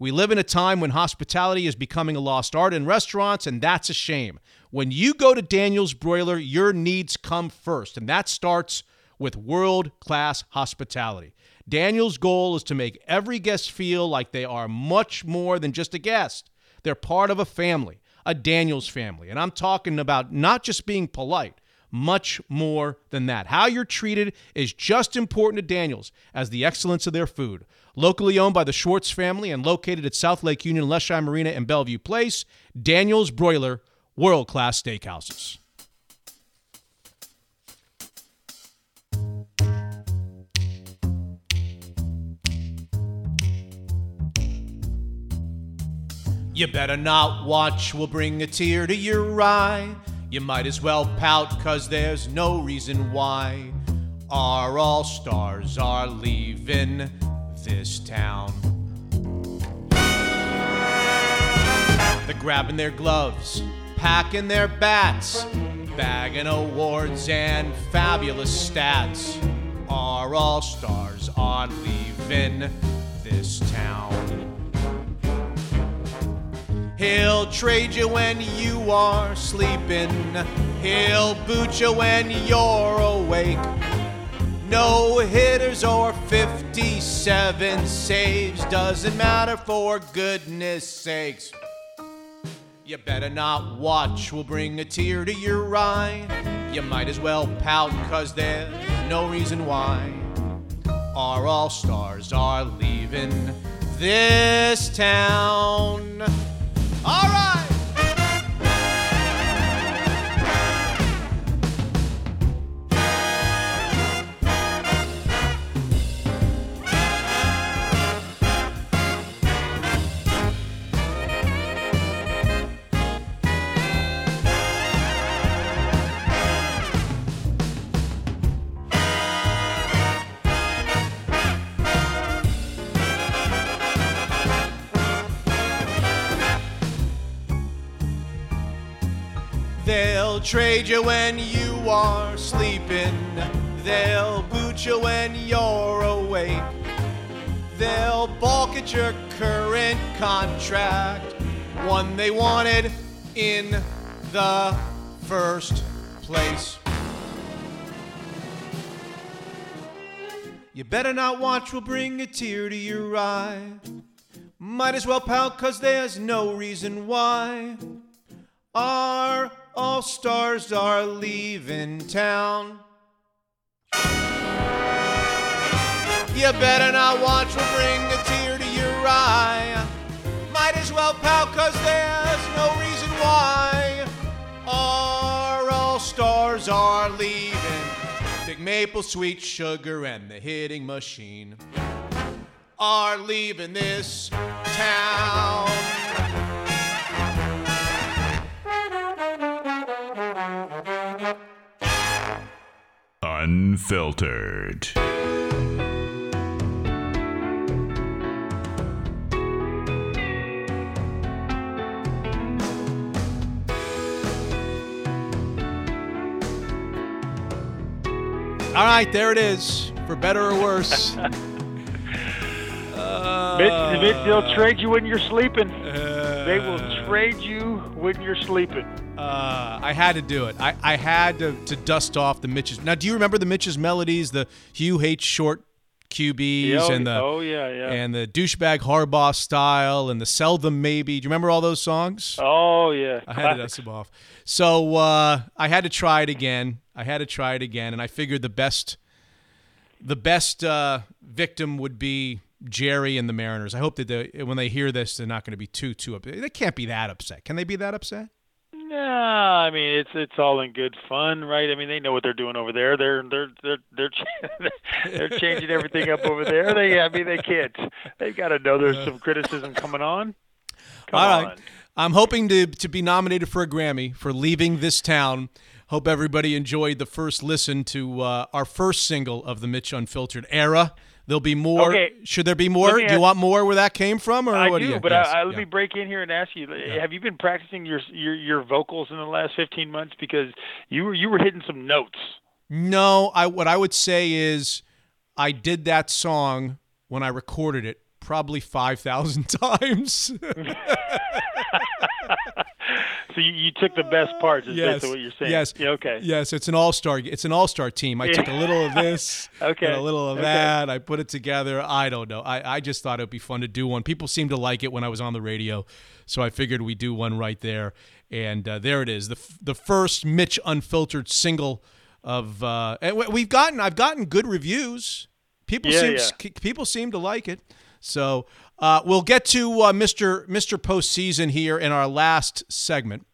We live in a time when hospitality is becoming a lost art in restaurants, and that's a shame. When you go to Daniel's Broiler, your needs come first, and that starts with world-class hospitality. Daniel's goal is to make every guest feel like they are much more than just a guest. They're part of a family, a Daniel's family. And I'm talking about not just being polite, much more than that. How you're treated is just important to Daniel's as the excellence of their food. Locally owned by the Schwartz family and located at South Lake Union, Leshigh Marina, and Bellevue Place, Daniel's Broiler, world-class steakhouses. You better not watch, we'll bring a tear to your eye. You might as well pout, cause there's no reason why. Our all-stars are leaving this town. They're grabbing their gloves, packing their bats, bagging awards and fabulous stats. Our all-stars are leaving this town. He'll trade you when you are sleeping. He'll boot you when you're awake. No hitters or 57 saves. Doesn't matter, for goodness sakes. You better not watch, we'll bring a tear to your eye. You might as well pout, cause there's no reason why. Our all-stars are leaving this town. All right! They'll trade you when you are sleeping. They'll boot you when you're awake. They'll balk at your current contract, one they wanted in the first place. You better not watch, we'll bring a tear to your eye. Might as well pout, cause there's no reason why. Our all-stars are leaving town. You better not watch or bring a tear to your eye. Might as well pout, cause there's no reason why. Our all-stars are leaving. Big Maple, Sweet Sugar, and the Hitting Machine are leaving this town. Unfiltered. All right, there it is, for better or worse. They'll trade you when you're sleeping. They will trade you when you're sleeping. I had to do it. I had to dust off the Mitch's. Now, do you remember the Mitch's Melodies, the Hugh H. Short QBs, and the douchebag Harbaugh style, and the Sell Them Maybe? Do you remember all those songs? Oh, yeah. I had to dust them off. So I had to try it again. And I figured the best victim would be Jerry and the Mariners. I hope that when they hear this, they're not going to be too upset. They can't be that upset. Can they be that upset? No, I mean it's all in good fun, right? I mean they know what they're doing over there. They're changing everything up over there. They can't. They got to know there's some criticism coming on. All right. I'm hoping to be nominated for a Grammy for leaving this town. Hope everybody enjoyed the first listen to our first single of the Mitch Unfiltered era. There'll be more. Okay. Should there be more? Do you want more where that came from? Or let me break in here and ask you, have you been practicing your vocals in the last 15 months? Because you were hitting some notes. No, what I would say is I did that song when I recorded it probably 5,000 times. So you took the best parts, is basically what you're saying. Yes. Yeah, okay. Yes, it's an all-star team. I took a little of this and a little of that. I put it together. I don't know. I just thought it would be fun to do one. People seemed to like it when I was on the radio, so I figured we'd do one right there. And there it is, the first Mitch Unfiltered single of and I've gotten good reviews. People seem to like it. So we'll get to Mr. Postseason here in our last segment.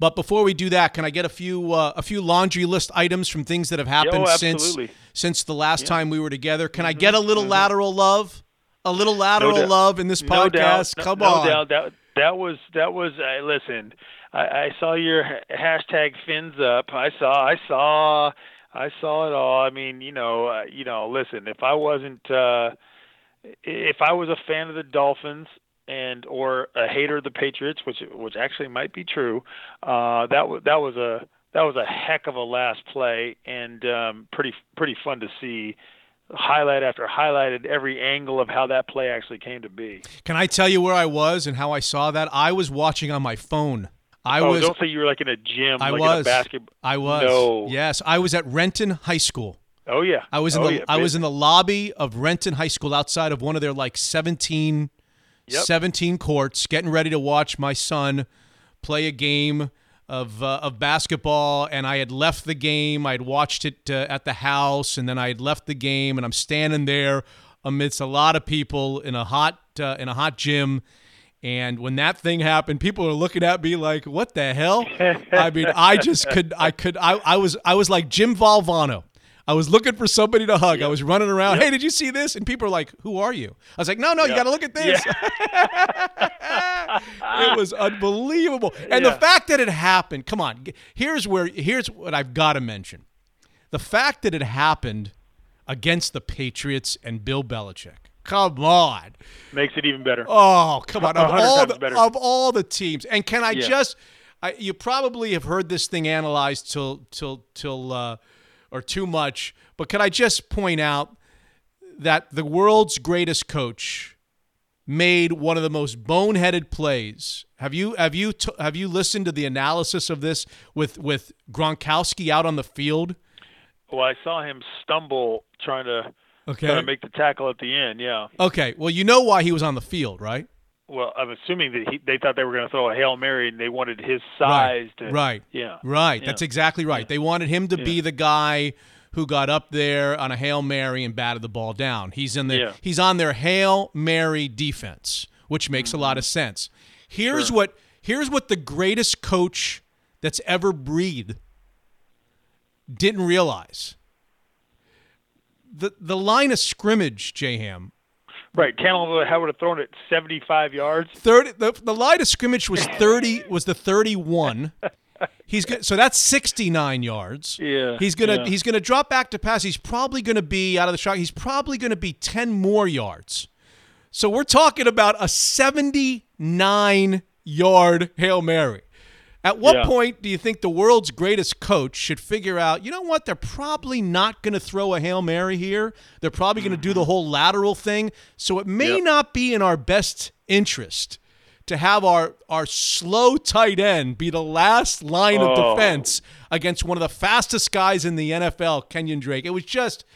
But before we do that, can I get a few laundry list items from things that have happened since the last time we were together? Can I get a little lateral love? A little lateral love in this podcast? No doubt. Come on. No doubt. That was. Listen, I saw your hashtag fins up. I saw it all. I mean, listen, if I was a fan of the Dolphins or a hater of the Patriots, which actually might be true, that was a heck of a last play, and pretty fun to see, highlight after highlight at every angle of how that play actually came to be. Can I tell you where I was and how I saw that? I was watching on my phone. Don't say you were like in a gym. In a basketball. I was. No. Yes, I was at Renton High School. Oh yeah. I was in the lobby of Renton High School outside of one of their like 17 courts, getting ready to watch my son play a game of basketball. And I had left the game. I had watched it at the house, and then I had left the game, and I'm standing there amidst a lot of people in a hot gym. And when that thing happened, people are looking at me like, "What the hell?" I mean, I was like Jim Valvano. I was looking for somebody to hug. Yep. I was running around. Yep. Hey, did you see this? And people are like, "Who are you?" I was like, "No, you got to look at this." Yeah. It was unbelievable, and the fact that it happened. Come on, here's what I've got to mention: the fact that it happened against the Patriots and Bill Belichick. Come on. Makes it even better. Oh, come on. Of all the teams. And can I you probably have heard this thing analyzed or too much, but can I just point out that the world's greatest coach made one of the most boneheaded plays. Have you listened to the analysis of this with Gronkowski out on the field? Well, I saw him stumble trying to make the tackle at the end, yeah. Okay. Well, you know why he was on the field, right? Well, I'm assuming that they thought they were going to throw a Hail Mary and they wanted his size. Right. That's exactly right. Yeah. They wanted him to be the guy who got up there on a Hail Mary and batted the ball down. He's in there. Yeah. He's on their Hail Mary defense, which makes a lot of sense. Here's what the greatest coach that's ever breathed didn't realize. The line of scrimmage, J-Ham. Right, Canelo would have thrown it 75 yards. 30. The line of scrimmage was 30. Was the 31? So that's 69 yards. Yeah. He's gonna drop back to pass. He's probably gonna be out of the shot. He's probably gonna be 10 more yards. So we're talking about a 79-yard Hail Mary. At what point do you think the world's greatest coach should figure out, you know what, they're probably not going to throw a Hail Mary here. They're probably going to do the whole lateral thing. So it may not be in our best interest to have our slow tight end be the last line of defense against one of the fastest guys in the NFL, Kenyon Drake. It was just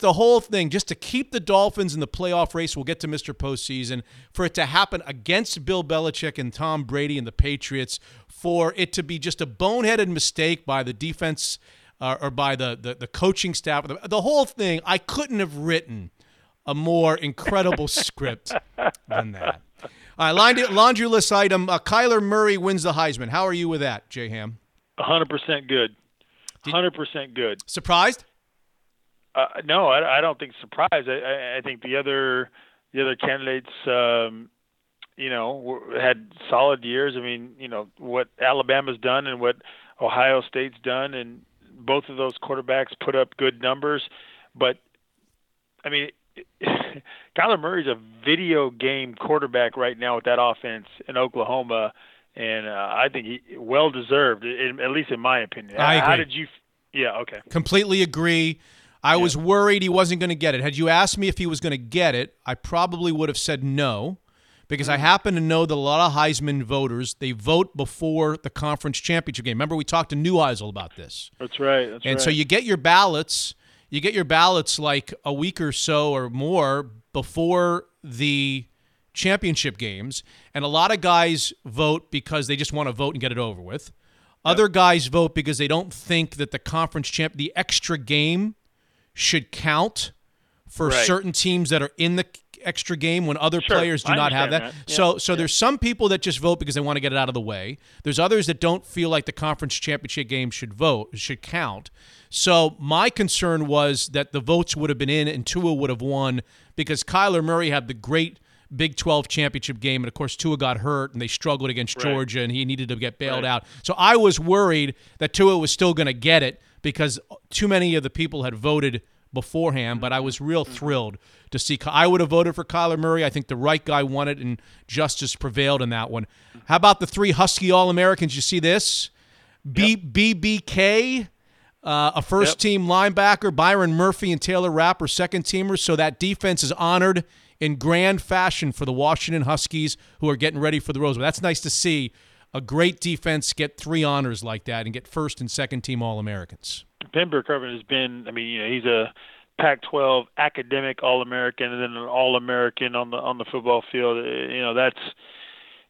the whole thing, just to keep the Dolphins in the playoff race. We'll get to Mr. Postseason, for it to happen against Bill Belichick and Tom Brady and the Patriots, for it to be just a boneheaded mistake by the defense or by the coaching staff. The whole thing, I couldn't have written a more incredible script than that. All right, laundry list item, Kyler Murray wins the Heisman. How are you with that, J. Ham? 100% good. 100% good. Surprised? No, I don't think surprised. I think the other candidates, had solid years. I mean, what Alabama's done and what Ohio State's done, and both of those quarterbacks put up good numbers. But I mean, Kyler Murray's a video game quarterback right now with that offense in Oklahoma, and I think he well deserved, at least in my opinion. I agree. How did you? Yeah. Okay. Completely agree. I was worried he wasn't going to get it. Had you asked me if he was going to get it, I probably would have said no, because I happen to know that a lot of Heisman voters, they vote before the conference championship game. Remember, we talked to Neuheisel about this. That's right. So you get your ballots. You get your ballots like a week or so or more before the championship games, and a lot of guys vote because they just want to vote and get it over with. Other guys vote because they don't think that the conference the extra game should count for certain teams that are in the extra game when other players do not have that. Yeah. So there's some people that just vote because they want to get it out of the way. There's others that don't feel like the conference championship game should count. So my concern was that the votes would have been in and Tua would have won, because Kyler Murray had the great Big 12 championship game, and of course Tua got hurt and they struggled against Georgia and he needed to get bailed out. So I was worried that Tua was still going to get it, because too many of the people had voted beforehand, but I was real thrilled to see. I would have voted for Kyler Murray. I think the right guy won it, and justice prevailed in that one. How about the three Husky All-Americans? You see this? BBK, a first-team linebacker, Byron Murphy and Taylor Rapp are second-teamers, so that defense is honored in grand fashion for the Washington Huskies, who are getting ready for the Rose Bowl. That's nice to see. A great defense get three honors like that and get first and second team All-Americans. Pembroke Urban has been, he's a Pac-12 academic All-American and then an All-American on the football field. That's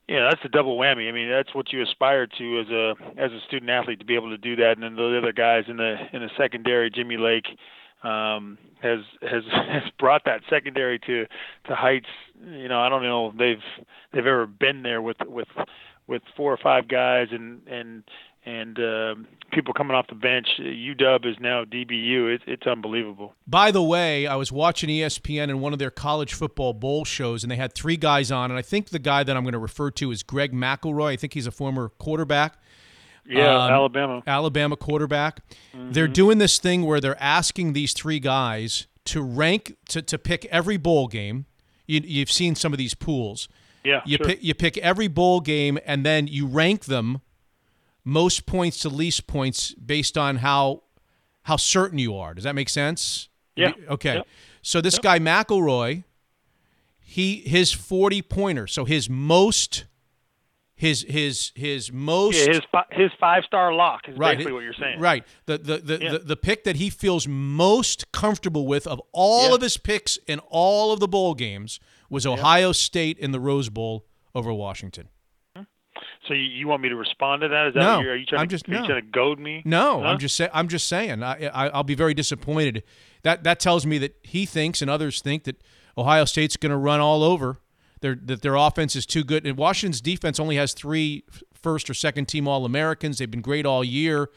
a double whammy. I mean, that's what you aspire to as a student athlete, to be able to do that. And then the other guys in the secondary, Jimmy Lake, has brought that secondary to heights. I don't know if they've ever been there with four or five guys and people coming off the bench. UW is now DBU. It's unbelievable. By the way, I was watching ESPN in one of their college football bowl shows, and they had three guys on, and I think the guy that I'm going to refer to is Greg McElroy. I think he's a former quarterback. Yeah, Alabama quarterback. Mm-hmm. They're doing this thing where they're asking these three guys to rank, to pick every bowl game. You've seen some of these pools. Yeah, you pick every bowl game, and then you rank them most points to least points based on how certain you are. Does that make sense? Yeah. Okay. Yeah. So this guy McElroy, his 40-pointer, so his most, his most, his five-star lock is basically what you're saying. Right. The pick that he feels most comfortable with of all of his picks in all of the bowl games was Ohio State in the Rose Bowl over Washington. So you want me to respond to that? Is that no, what you're, are you trying I'm to, just, are no. you trying to goad me? No, huh? I'm just saying. I'll be very disappointed. That tells me that he thinks and others think that Ohio State's going to run all over. That their offense is too good. And Washington's defense only has 3 first or second team All-Americans. They've been great all year.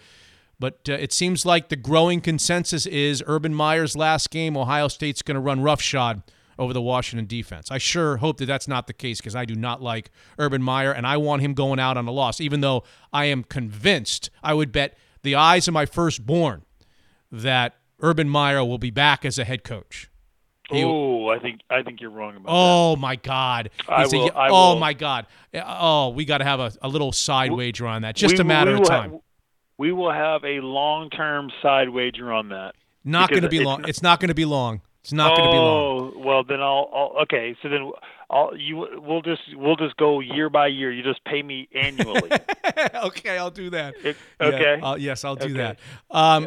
But it seems like the growing consensus is Urban Meyer's last game, Ohio State's going to run roughshod over the Washington defense. I sure hope that that's not the case because I do not like Urban Meyer, and I want him going out on a loss, even though I am convinced, I would bet the eyes of my firstborn, that Urban Meyer will be back as a head coach. Oh, I think you're wrong about that. Oh, my God. My God. Oh, we got to have a little side wager on that. Just a matter of time. We will have a long-term side wager on that. Not going to be long. It's not going to be long. It's not going to be long. Oh, well, then I'll okay. So then we'll just go year by year. You just pay me annually. Okay, I'll do that. Okay. Yeah, I'll do that.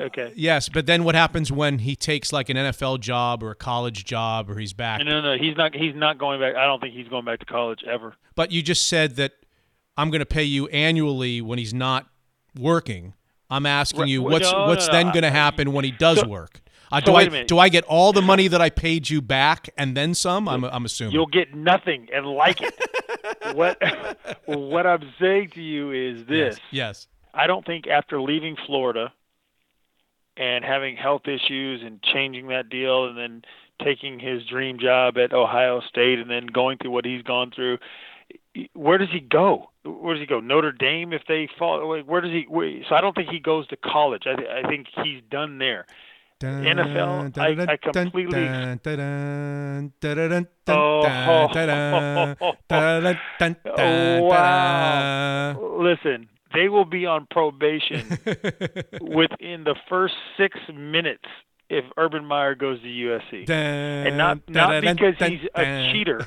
Okay. Yes, but then what happens when he takes like an NFL job or a college job, or he's back? No, he's not. He's not going back. I don't think he's going back to college ever. But you just said that I'm going to pay you annually when he's not working. I'm asking you what's going to happen when he does work. Do I get all the money that I paid you back and then some? I'm assuming you'll get nothing and like it. What I'm saying to you is this: yes, I don't think after leaving Florida and having health issues and changing that deal and then taking his dream job at Ohio State and then going through what he's gone through, where does he go? Notre Dame if they fall? Where does he? So I don't think he goes to college. I think he's done there. NFL, I completely. Oh, wow. Listen, they will be on probation within the first 6 minutes if Urban Meyer goes to USC. And not because he's a cheater.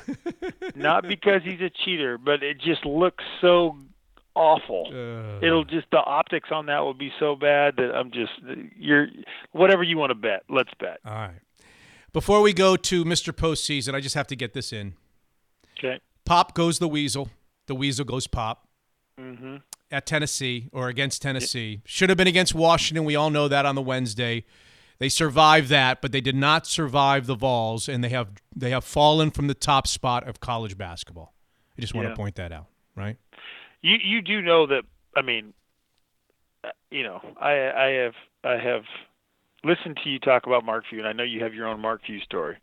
Not because he's a cheater, but it just looks so awful. It'll just, the optics on that will be so bad that I'm just, whatever you want to bet, let's bet. All right. Before we go to Mr. Postseason, I just have to get this in. Okay. Pop goes the Weasel. The Weasel goes Pop. Mm-hmm. At Tennessee, or against Tennessee. Yeah. Should have been against Washington. We all know that on the Wednesday. They survived that, but they did not survive the Vols, and they have fallen from the top spot of college basketball. I just want to point that out, right? You do know that, I mean, you know, I have listened to you talk about Mark Few, and I know you have your own Mark Few story.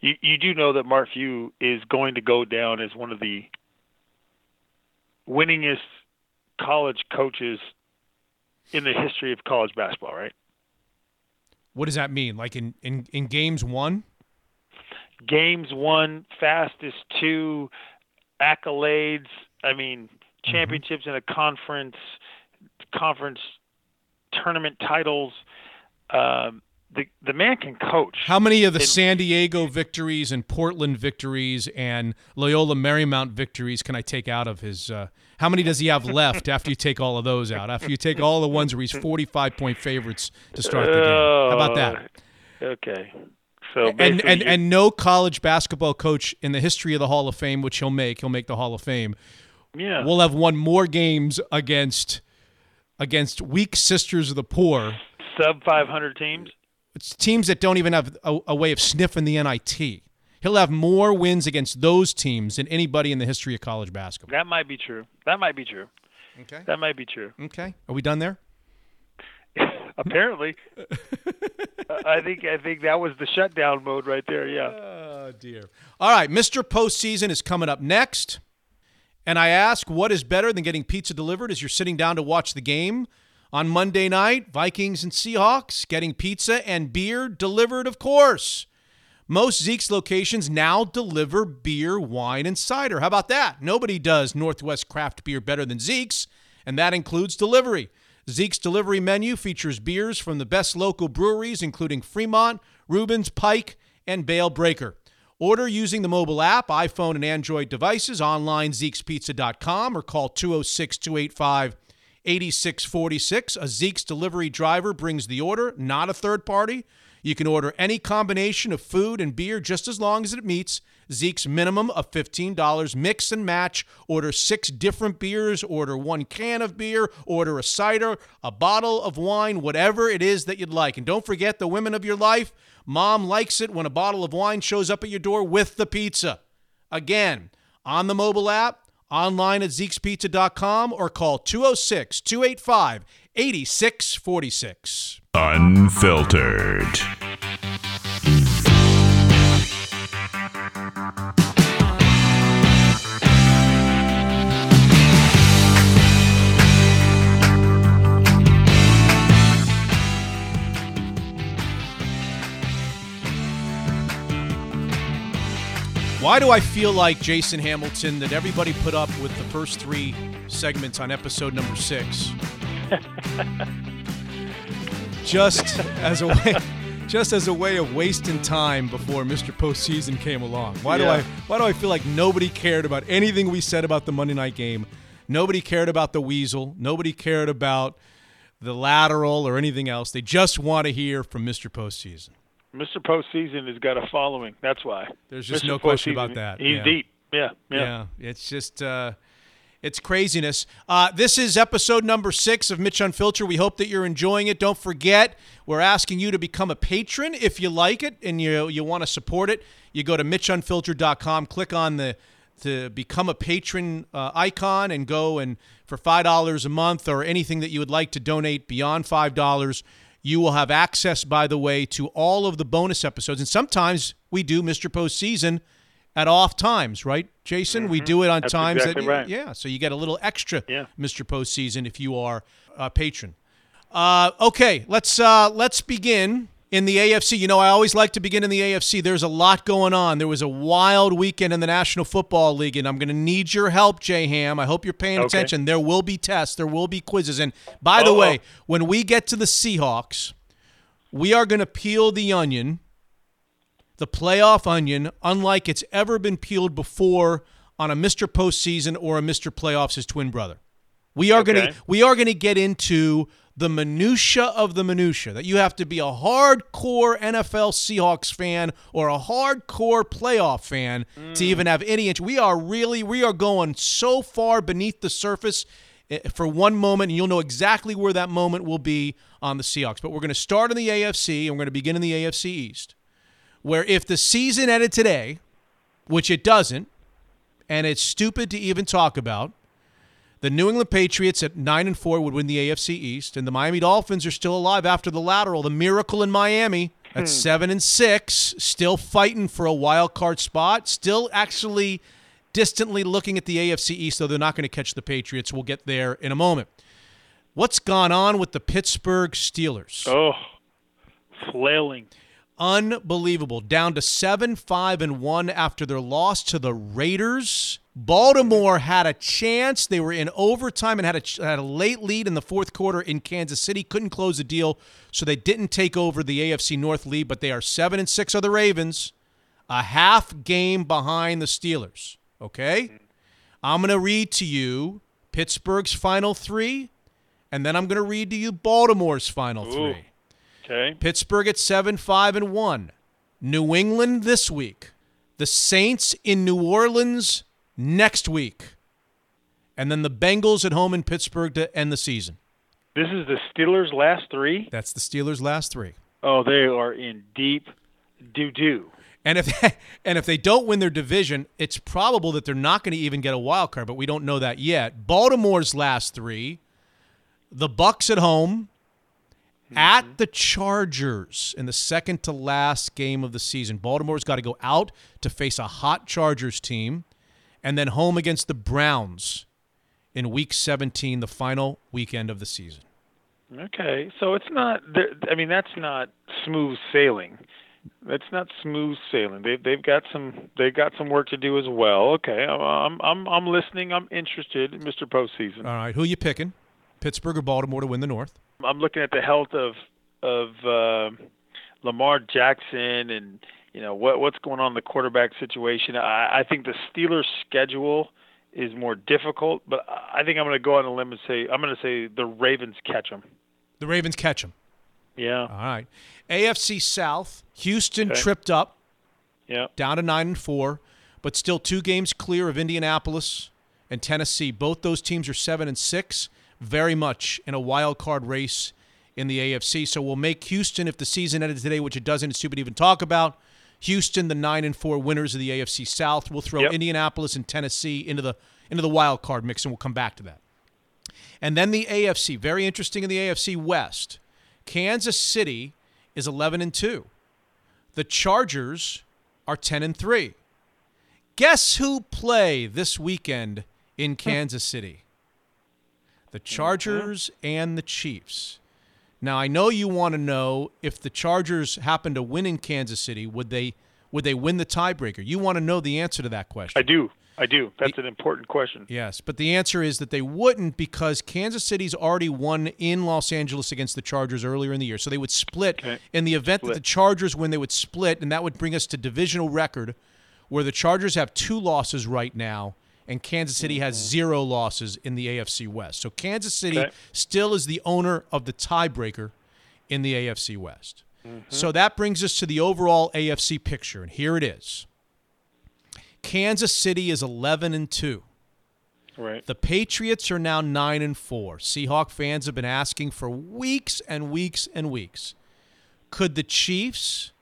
You do know that Mark Few is going to go down as one of the winningest college coaches in the history of college basketball, right? What does that mean? Like in games won? Games won, fastest 2, accolades. I mean, championships in a conference tournament titles. The man can coach. How many of the San Diego victories and Portland victories and Loyola Marymount victories can I take out of his how many does he have left after you take all of those out? After you take all the ones where he's 45-point favorites to start the game. How about that? Okay. So and no college basketball coach in the history of the Hall of Fame, which he'll make the Hall of Fame. Yeah. We'll have won more games against weak sisters of the poor. Sub 500 teams? It's teams that don't even have a way of sniffing the NIT. He'll have more wins against those teams than anybody in the history of college basketball. That might be true. Okay. Okay. Are we done there? Apparently. I think that was the shutdown mode right there, yeah. Oh, dear. All right, Mr. Postseason is coming up next. And I ask, what is better than getting pizza delivered as you're sitting down to watch the game? On Monday night, Vikings and Seahawks, getting pizza and beer delivered, of course. Most Zeeks locations now deliver beer, wine, and cider. How about that? Nobody does Northwest craft beer better than Zeeks, and that includes delivery. Zeeks' delivery menu features beers from the best local breweries, including Fremont, Rubens, Pike, and Bale Breaker. Order using the mobile app, iPhone and Android devices, online ZeeksPizza.com, or call 206-285-8646. A Zeeks delivery driver brings the order, not a third party. You can order any combination of food and beer just as long as it meets Zeeks minimum of $15. Mix and match. Order 6 different beers. Order 1 can of beer. Order a cider, a bottle of wine, whatever it is that you'd like. And don't forget the women of your life. Mom likes it when a bottle of wine shows up at your door with the pizza. Again, on the mobile app, online at ZeeksPizza.com, or call 206-285-8646. Unfiltered. Why do I feel like Jason Hamilton that everybody put up with the first 3 segments on episode number 6? just as a way of wasting time before Mr. Postseason came along. Why do I feel like nobody cared about anything we said about the Monday night game? Nobody cared about the weasel. Nobody cared about the lateral or anything else. They just want to hear from Mr. Postseason. Mr. Postseason has got a following. That's why. There's just Mr. no question about that. He's deep. Yeah. It's just it's craziness. This is episode number 6 of Mitch Unfiltered. We hope that you're enjoying it. Don't forget, we're asking you to become a patron if you like it and you want to support it. You go to MitchUnfiltered.com, click on the become a patron icon, and go and for $5 a month or anything that you would like to donate beyond $5, you will have access, by the way, to all of the bonus episodes. And sometimes we do Mr. Postseason at off times, right, Jason? Mm-hmm. We do it on That's times exactly that, right. Yeah. So you get a little extra Mr. Postseason if you are a patron. Okay, let's begin in the AFC. You know, I always like to begin in the AFC. There's a lot going on. There was a wild weekend in the National Football League, and I'm going to need your help, J-Ham. I hope you're paying attention. There will be tests. There will be quizzes. And by the way, when we get to the Seahawks, we are going to peel the onion, the playoff onion, unlike it's ever been peeled before on a Mr. Postseason or a Mr. Playoffs, his twin brother. We are going to get into the minutia of the minutia, that you have to be a hardcore NFL Seahawks fan or a hardcore playoff fan to even have any inch. We are going so far beneath the surface for one moment, and you'll know exactly where that moment will be on the Seahawks. But we're going to start in the AFC, and we're going to begin in the AFC East, where if the season ended today, which it doesn't, and it's stupid to even talk about, the New England Patriots at 9-4 would win the AFC East, and the Miami Dolphins are still alive after the lateral. The miracle in Miami at 7-6, still fighting for a wild card spot, still actually distantly looking at the AFC East, though they're not going to catch the Patriots. We'll get there in a moment. What's gone on with the Pittsburgh Steelers? Oh, flailing. Unbelievable. Down to 7-5-1 after their loss to the Raiders. Baltimore had a chance. They were in overtime and had a late lead in the fourth quarter in Kansas City. Couldn't close the deal, so they didn't take over the AFC North lead, but they are 7-6 of the Ravens, a half game behind the Steelers. Okay? I'm going to read to you Pittsburgh's final 3, and then I'm going to read to you Baltimore's final 3. Okay. Pittsburgh at 7-5-1. New England this week. The Saints in New Orleans next week, and then the Bengals at home in Pittsburgh to end the season. This is the Steelers' last 3? That's the Steelers' last 3. Oh, they are in deep doo-doo. And if they don't win their division, it's probable that they're not going to even get a wild card, but we don't know that yet. Baltimore's last 3, the Bucs at home, at the Chargers in the second to last game of the season. Baltimore's got to go out to face a hot Chargers team, and then home against the Browns in Week 17, the final weekend of the season. Okay, so it's not – I mean, that's not smooth sailing. That's not smooth sailing. They've got some work to do as well. Okay, I'm listening. I'm interested, Mr. Postseason. All right, who you picking? Pittsburgh or Baltimore to win the North? I'm looking at the health of Lamar Jackson and – you know, what's going on in the quarterback situation. I think the Steelers' schedule is more difficult, but I think I'm going to go on a limb and say the Ravens catch them. The Ravens catch them. Yeah. All right. AFC South, Houston tripped up. Yeah. Down to 9-4. but still 2 games clear of Indianapolis and Tennessee. Both those teams are 7-6, very much in a wild card race in the AFC. So we'll make Houston, if the season ended today, which it doesn't, it's stupid to even talk about. Houston, the 9-4 winners of the AFC South. We'll throw Indianapolis and Tennessee into the wild card mix, and we'll come back to that. And then the AFC, very interesting in the AFC West. Kansas City is 11-2. The Chargers are 10-3. Guess who play this weekend in Kansas City? The Chargers and the Chiefs. Now, I know you want to know, if the Chargers happen to win in Kansas City, would they win the tiebreaker? You want to know the answer to that question. I do. That's an important question. Yes, but the answer is that they wouldn't, because Kansas City's already won in Los Angeles against the Chargers earlier in the year. So they would split. Okay. In the event that the Chargers win, they would split, and that would bring us to divisional record, where the Chargers have 2 losses right now, and Kansas City has 0 losses in the AFC West. So Kansas City still is the owner of the tiebreaker in the AFC West. So that brings us to the overall AFC picture, and here it is. Kansas City is 11-2. Right. The Patriots are now 9-4. Seahawk fans have been asking for weeks and weeks and weeks. Could the Chiefs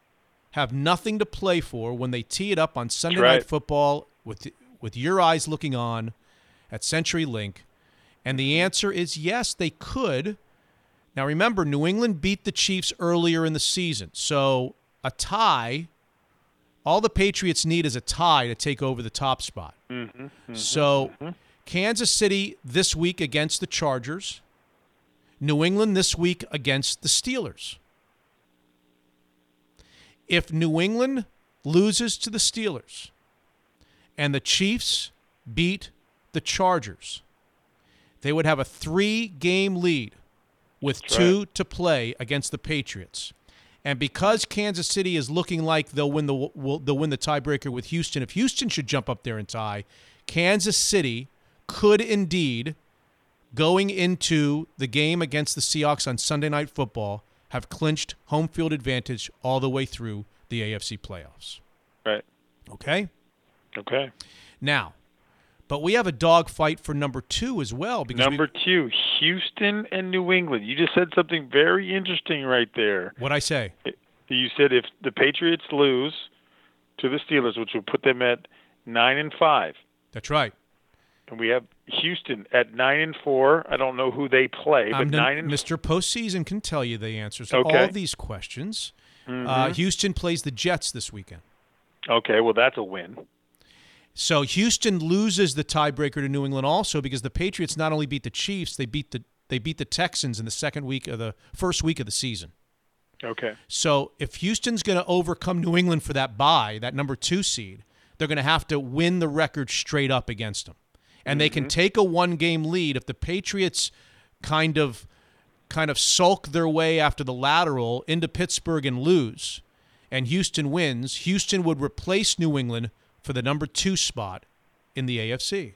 have nothing to play for when they tee it up on Sunday Night Football with your eyes looking on at CenturyLink? And the answer is yes, they could. Now remember, New England beat the Chiefs earlier in the season, so a tie. All the Patriots need is a tie to take over the top spot. So Kansas City this week against the Chargers. New England this week against the Steelers. If New England loses to the Steelers and the Chiefs beat the Chargers, they would have a 3-game lead with 2 to play against the Patriots. And because Kansas City is looking like they'll win the tiebreaker with Houston, if Houston should jump up there and tie, Kansas City could indeed, going into the game against the Seahawks on Sunday Night Football, have clinched home field advantage all the way through the AFC playoffs. Right. Okay. Now, but we have a dogfight for number 2 as well. Because number two, Houston and New England. You just said something very interesting right there. What'd I say? You said if the Patriots lose to the Steelers, which would put them at 9-5. That's right. And we have Houston at 9-4. I don't know who they play, but Mr. Postseason can tell you the answers to all these questions. Houston plays the Jets this weekend. Okay, well, that's a win. So Houston loses the tiebreaker to New England also, because the Patriots not only beat the Chiefs, they beat the Texans in the first week of the season. Okay. So if Houston's going to overcome New England for that bye, that number 2 seed, they're going to have to win the record straight up against them. And they can take a 1-game lead. If the Patriots kind of sulk their way after the lateral into Pittsburgh and lose, and Houston wins, Houston would replace New England for the number 2 spot in the AFC.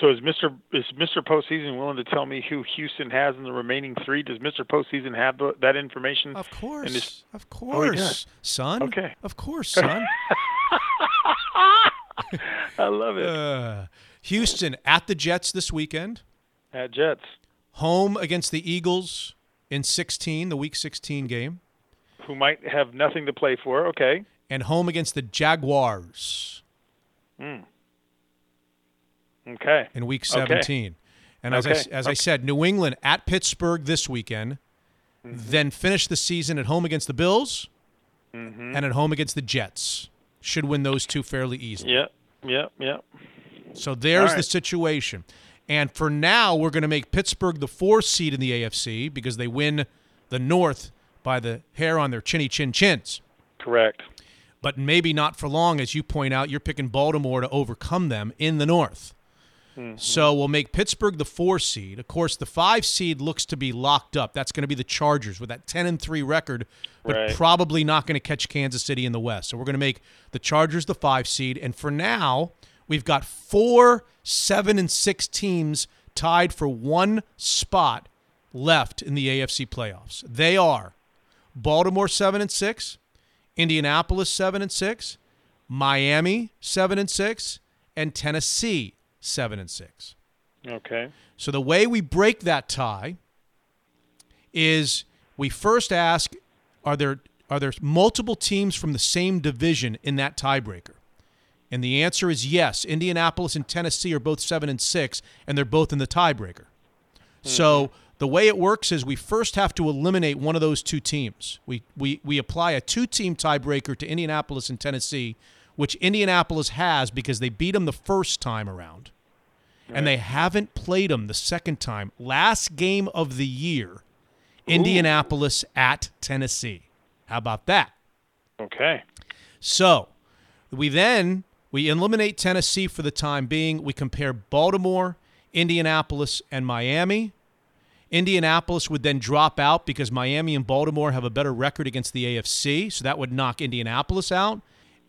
So is Mr. Postseason willing to tell me who Houston has in the remaining 3? Does Mr. Postseason have that information? Of course. Of course, son. I love it. Houston at the Jets this weekend. At Jets. Home against the Eagles in the Week 16 game. Who might have nothing to play for. Okay. And home against the Jaguars. Okay. In Week 17. Okay. And as I said, New England at Pittsburgh this weekend, then finish the season at home against the Bills and at home against the Jets. Should win those 2 fairly easily. Yep. So there's the situation. And for now, we're going to make Pittsburgh the 4th seed in the AFC, because they win the North by the hair on their chinny-chin-chins. Correct. But maybe not for long. As you point out, you're picking Baltimore to overcome them in the North. So we'll make Pittsburgh the 4 seed. Of course, the 5 seed looks to be locked up. That's going to be the Chargers with that 10-3 record, but probably not going to catch Kansas City in the West. So we're going to make the Chargers the 5 seed. And for now, we've got 4, 7, and 6 teams tied for 1 spot left in the AFC playoffs. They are Baltimore 7-6. Indianapolis 7-6, Miami 7-6, and Tennessee 7-6. Okay. So the way we break that tie is we first ask, are there multiple teams from the same division in that tiebreaker? And the answer is yes. Indianapolis and Tennessee are both 7-6, and they're both in the tiebreaker. Mm-hmm. So the way it works is we first have to eliminate one of those two teams. We apply a two-team tiebreaker to Indianapolis and Tennessee, which Indianapolis has because they beat them the first time around. Right. And they haven't played them the second time. Last game of the year, Indianapolis at Tennessee. How about that? Okay. So we eliminate Tennessee for the time being. We compare Baltimore, Indianapolis, and Miami. Indianapolis would then drop out because Miami and Baltimore have a better record against the AFC, so that would knock Indianapolis out.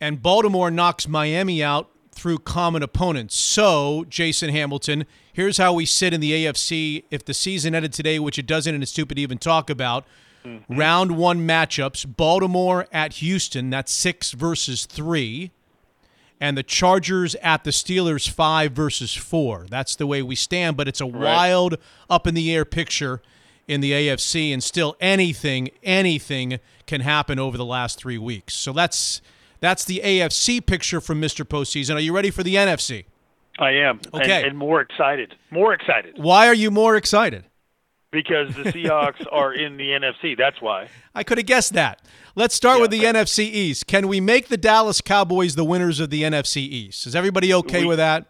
And Baltimore knocks Miami out through common opponents. So, Jason Hamilton, here's how we sit in the AFC if the season ended today, which it doesn't, and it's stupid to even talk about. Mm-hmm. Round one matchups, Baltimore at Houston, that's 6-3. And the Chargers at the Steelers, 5-4. That's the way we stand, but it's a wild, up-in-the-air picture in the AFC, and still anything can happen over the last 3 weeks. So that's the AFC picture from Mr. Postseason. Are you ready for the NFC? I am. Okay. And more excited. More excited. Why are you more excited? Because the Seahawks are in the NFC. That's why. I could have guessed that. Let's start with the NFC East. Can we make the Dallas Cowboys the winners of the NFC East? Is everybody okay with that?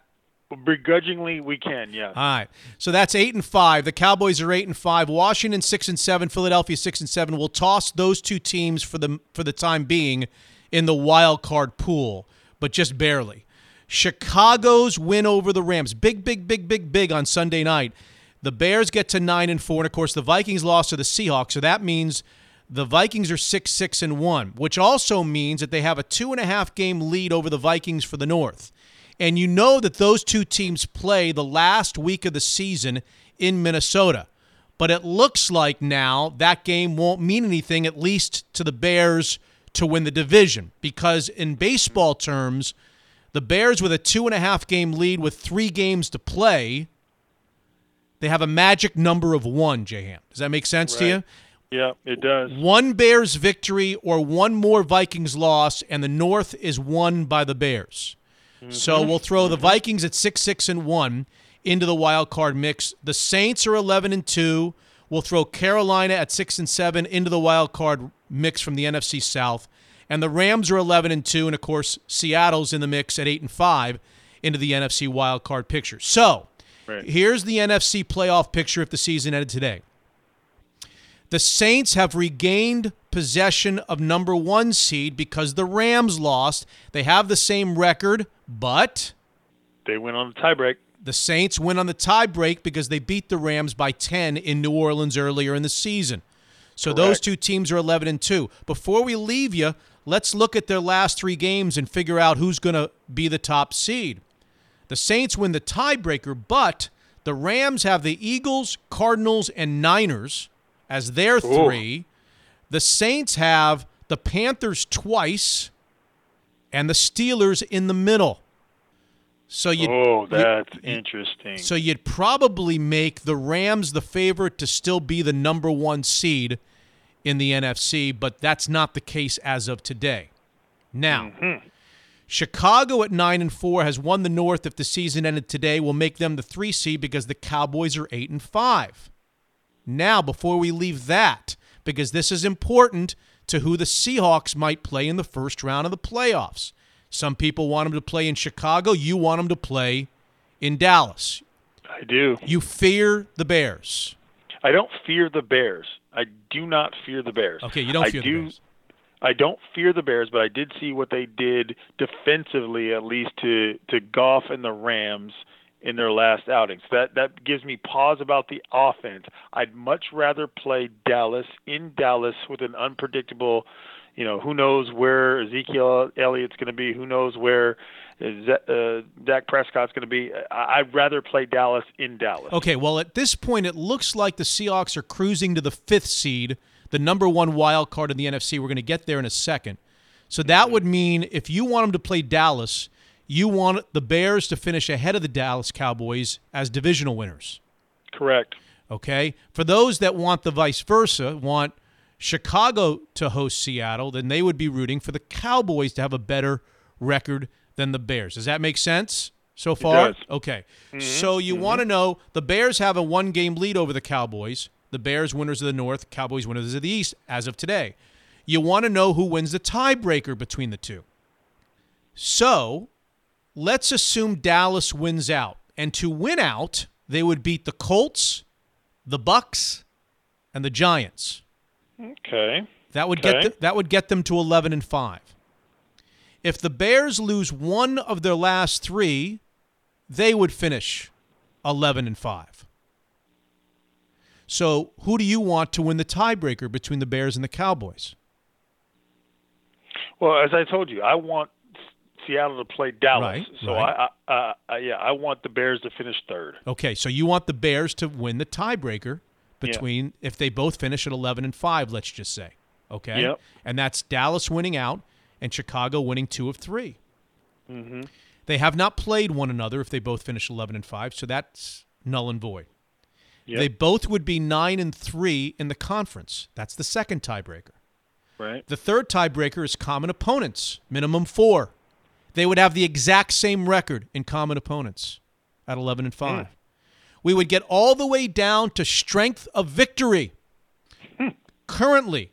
Begrudgingly, we can, yeah. All right. So that's 8-5. The Cowboys are 8-5. Washington 6-7. Philadelphia 6-7. We'll toss those two teams for the time being in the wild card pool, but just barely. Chicago's win over the Rams. Big on Sunday night. The Bears get to 9-4, and of course the Vikings lost to the Seahawks, so that means the Vikings are 6-1, which also means that they have a 2.5-game lead over the Vikings for the North. And you know that those two teams play the last week of the season in Minnesota. But it looks like now that game won't mean anything, at least to the Bears, to win the division. Because in baseball terms, the Bears with a 2.5-game lead with 3 games to play, they have a magic number of 1, J-Ham. Does that make sense to you? Yeah, it does. 1 Bears victory or 1 more Vikings loss, and the North is won by the Bears. Mm-hmm. So we'll throw the Vikings at 6-1 into the wild card mix. The Saints are 11-2. We'll throw Carolina at 6-7 into the wild card mix from the NFC South. And the Rams are 11-2, and of course Seattle's in the mix at 8-5 into the NFC wild card picture. So here's the NFC playoff picture if the season ended today. The Saints have regained possession of number 1 seed because the Rams lost. They have the same record, but they win on the tiebreak. The Saints win on the tiebreak because they beat the Rams by 10 in New Orleans earlier in the season. So those two teams are 11-2. Before we leave you, let's look at their last 3 games and figure out who's going to be the top seed. The Saints win the tiebreaker, but the Rams have the Eagles, Cardinals, and Niners as their 3. The Saints have the Panthers twice and the Steelers in the middle. So that's interesting. So you'd probably make the Rams the favorite to still be the number 1 seed in the NFC, but that's not the case as of today. Now, Chicago at 9-4 has won the North. If the season ended today, will make them the 3 seed because the Cowboys are 8-5. Now, before we leave that, because this is important to who the Seahawks might play in the first round of the playoffs. Some people want them to play in Chicago. You want them to play in Dallas. I do. You fear the Bears. I don't fear the Bears. I do not fear the Bears. Okay, you don't fear the Bears. I don't fear the Bears, but I did see what they did defensively, at least to Goff and the Rams in their last outings. That gives me pause about the offense. I'd much rather play Dallas in Dallas with an unpredictable, who knows where Ezekiel Elliott's going to be, who knows where Dak Prescott's going to be. I'd rather play Dallas in Dallas. Okay, well, at this point, it looks like the Seahawks are cruising to the 5th seed, the number 1 wild card in the NFC. We're going to get there in a second. So that would mean if you want them to play Dallas, you want the Bears to finish ahead of the Dallas Cowboys as divisional winners. Correct. Okay. For those that want the vice versa, want Chicago to host Seattle, then they would be rooting for the Cowboys to have a better record than the Bears. Does that make sense so far? It does. Okay. Mm-hmm. So you want to know the Bears have a one-game lead over the Cowboys. The Bears winners of the North, Cowboys winners of the East as of today. You want to know who wins the tiebreaker between the two. So let's assume Dallas wins out. And to win out, they would beat the Colts, the Bucks, and the Giants. Okay. That would get them to 11-5. If the Bears lose one of their last three, they would finish 11-5. So who do you want to win the tiebreaker between the Bears and the Cowboys? Well, as I told you, I want Seattle to play Dallas. Right, so right. I want the Bears to finish third. Okay, so you want the Bears to win the tiebreaker between if they both finish at 11-5, let's just say. Okay? Yep. And that's Dallas winning out and Chicago winning 2 of 3. Mm-hmm. They have not played one another if they both finish 11-5, so that's null and void. Yep. They both would be 9-3 in the conference. That's the second tiebreaker. Right. The third tiebreaker is common opponents, minimum 4. They would have the exact same record in common opponents at 11-5. Mm. We would get all the way down to strength of victory. Mm. Currently,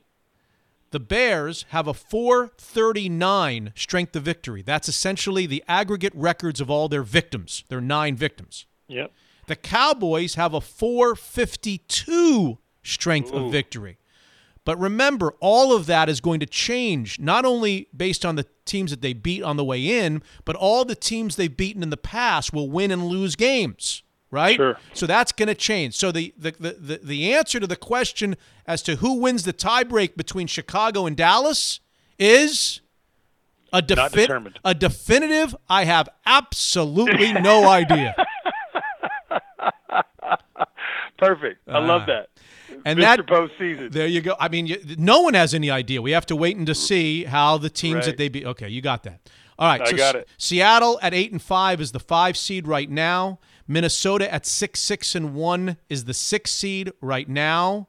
the Bears have a 439 strength of victory. That's essentially the aggregate records of all their victims, their 9 victims. Yep. The Cowboys have a 452 strength of victory. But remember, all of that is going to change, not only based on the teams that they beat on the way in, but all the teams they've beaten in the past will win and lose games, right? Sure. So that's going to change. So the answer to the question as to who wins the tiebreak between Chicago and Dallas is a definitive, I have absolutely no idea. Perfect. I love that. And Mr. Postseason. There you go. I mean, no one has any idea. We have to wait and to see how the teams that they beat. Okay, you got that. All right. I got it. Seattle at 8-5 is the 5 seed right now. Minnesota at 6-1 is the 6 seed right now.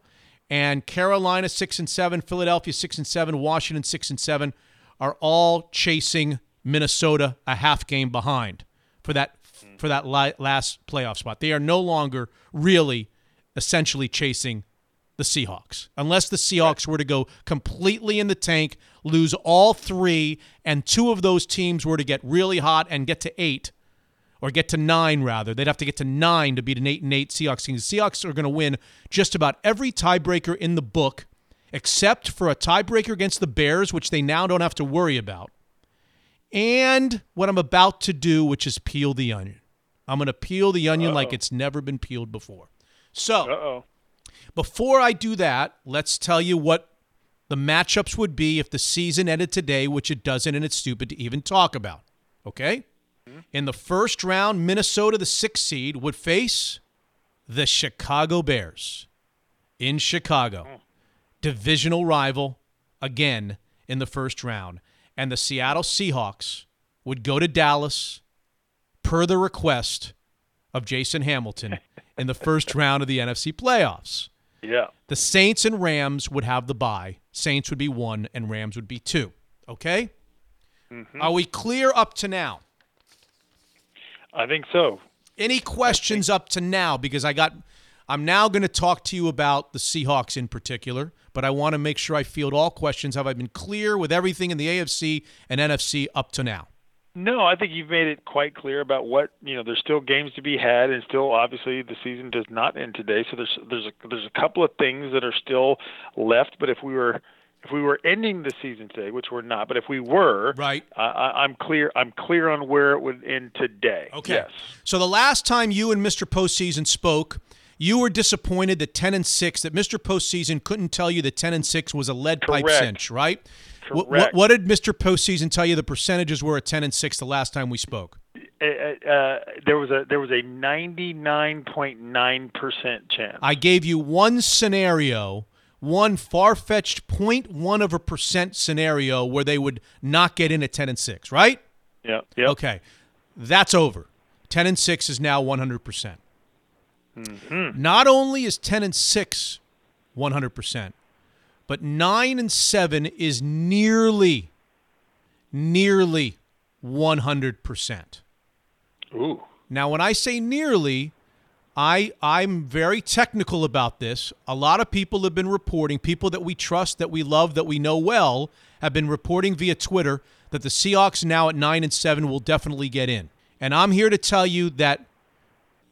And Carolina 6-7, Philadelphia 6-7, Washington 6-7 are all chasing Minnesota a half game behind for that last playoff spot. They are no longer really essentially chasing the Seahawks, unless the Seahawks were to go completely in the tank, lose all 3, and 2 of those teams were to get really hot and get to 8, or get to 9 rather. They'd have to get to 9 to beat an 8-8 Seahawks team. The Seahawks are going to win just about every tiebreaker in the book, except for a tiebreaker against the Bears, which they now don't have to worry about. And what I'm about to do, which is peel the onion. I'm going to peel the onion like it's never been peeled before. So, before I do that, let's tell you what the matchups would be if the season ended today, which it doesn't, and it's stupid to even talk about. Okay? Mm-hmm. In the first round, Minnesota, the 6th seed, would face the Chicago Bears in Chicago. Mm-hmm. Divisional rival, again, in the first round. And the Seattle Seahawks would go to Dallas per the request of Jason Hamilton in the first round of the NFC playoffs. Yeah. The Saints and Rams would have the bye. Saints would be 1 and Rams would be 2. Okay? Mm-hmm. Are we clear up to now? I think so. Any questions up to now? Because I'm now going to talk to you about the Seahawks in particular, but I want to make sure I field all questions. Have I been clear with everything in the AFC and NFC up to now? No, I think you've made it quite clear about what, there's still games to be had, and still obviously the season does not end today. So there's a couple of things that are still left, but if we were ending the season today, which we're not, but if we were, right. I'm clear on where it would end today. Okay. Yes. So the last time you and Mr. Postseason spoke, you were disappointed that 10-6, that Mr. Postseason couldn't tell you that 10-6 was a lead pipe cinch, right? Correct. What did Mr. Postseason tell you the percentages were at 10-6 the last time we spoke? There was a 99.9% chance. I gave you one scenario one far-fetched 0.1% scenario where they would not get in at 10-6, right? Yeah. Yep. Okay. That's over. 10-6 is now 100%. Mm-hmm. Not only is 10-6 100%, but 9-7 is nearly 100%. Ooh. Now, when I say nearly, I'm very technical about this. A lot of people have been reporting, people that we trust, that we love, that we know well, have been reporting via Twitter that the Seahawks now at 9-7 will definitely get in. And I'm here to tell you that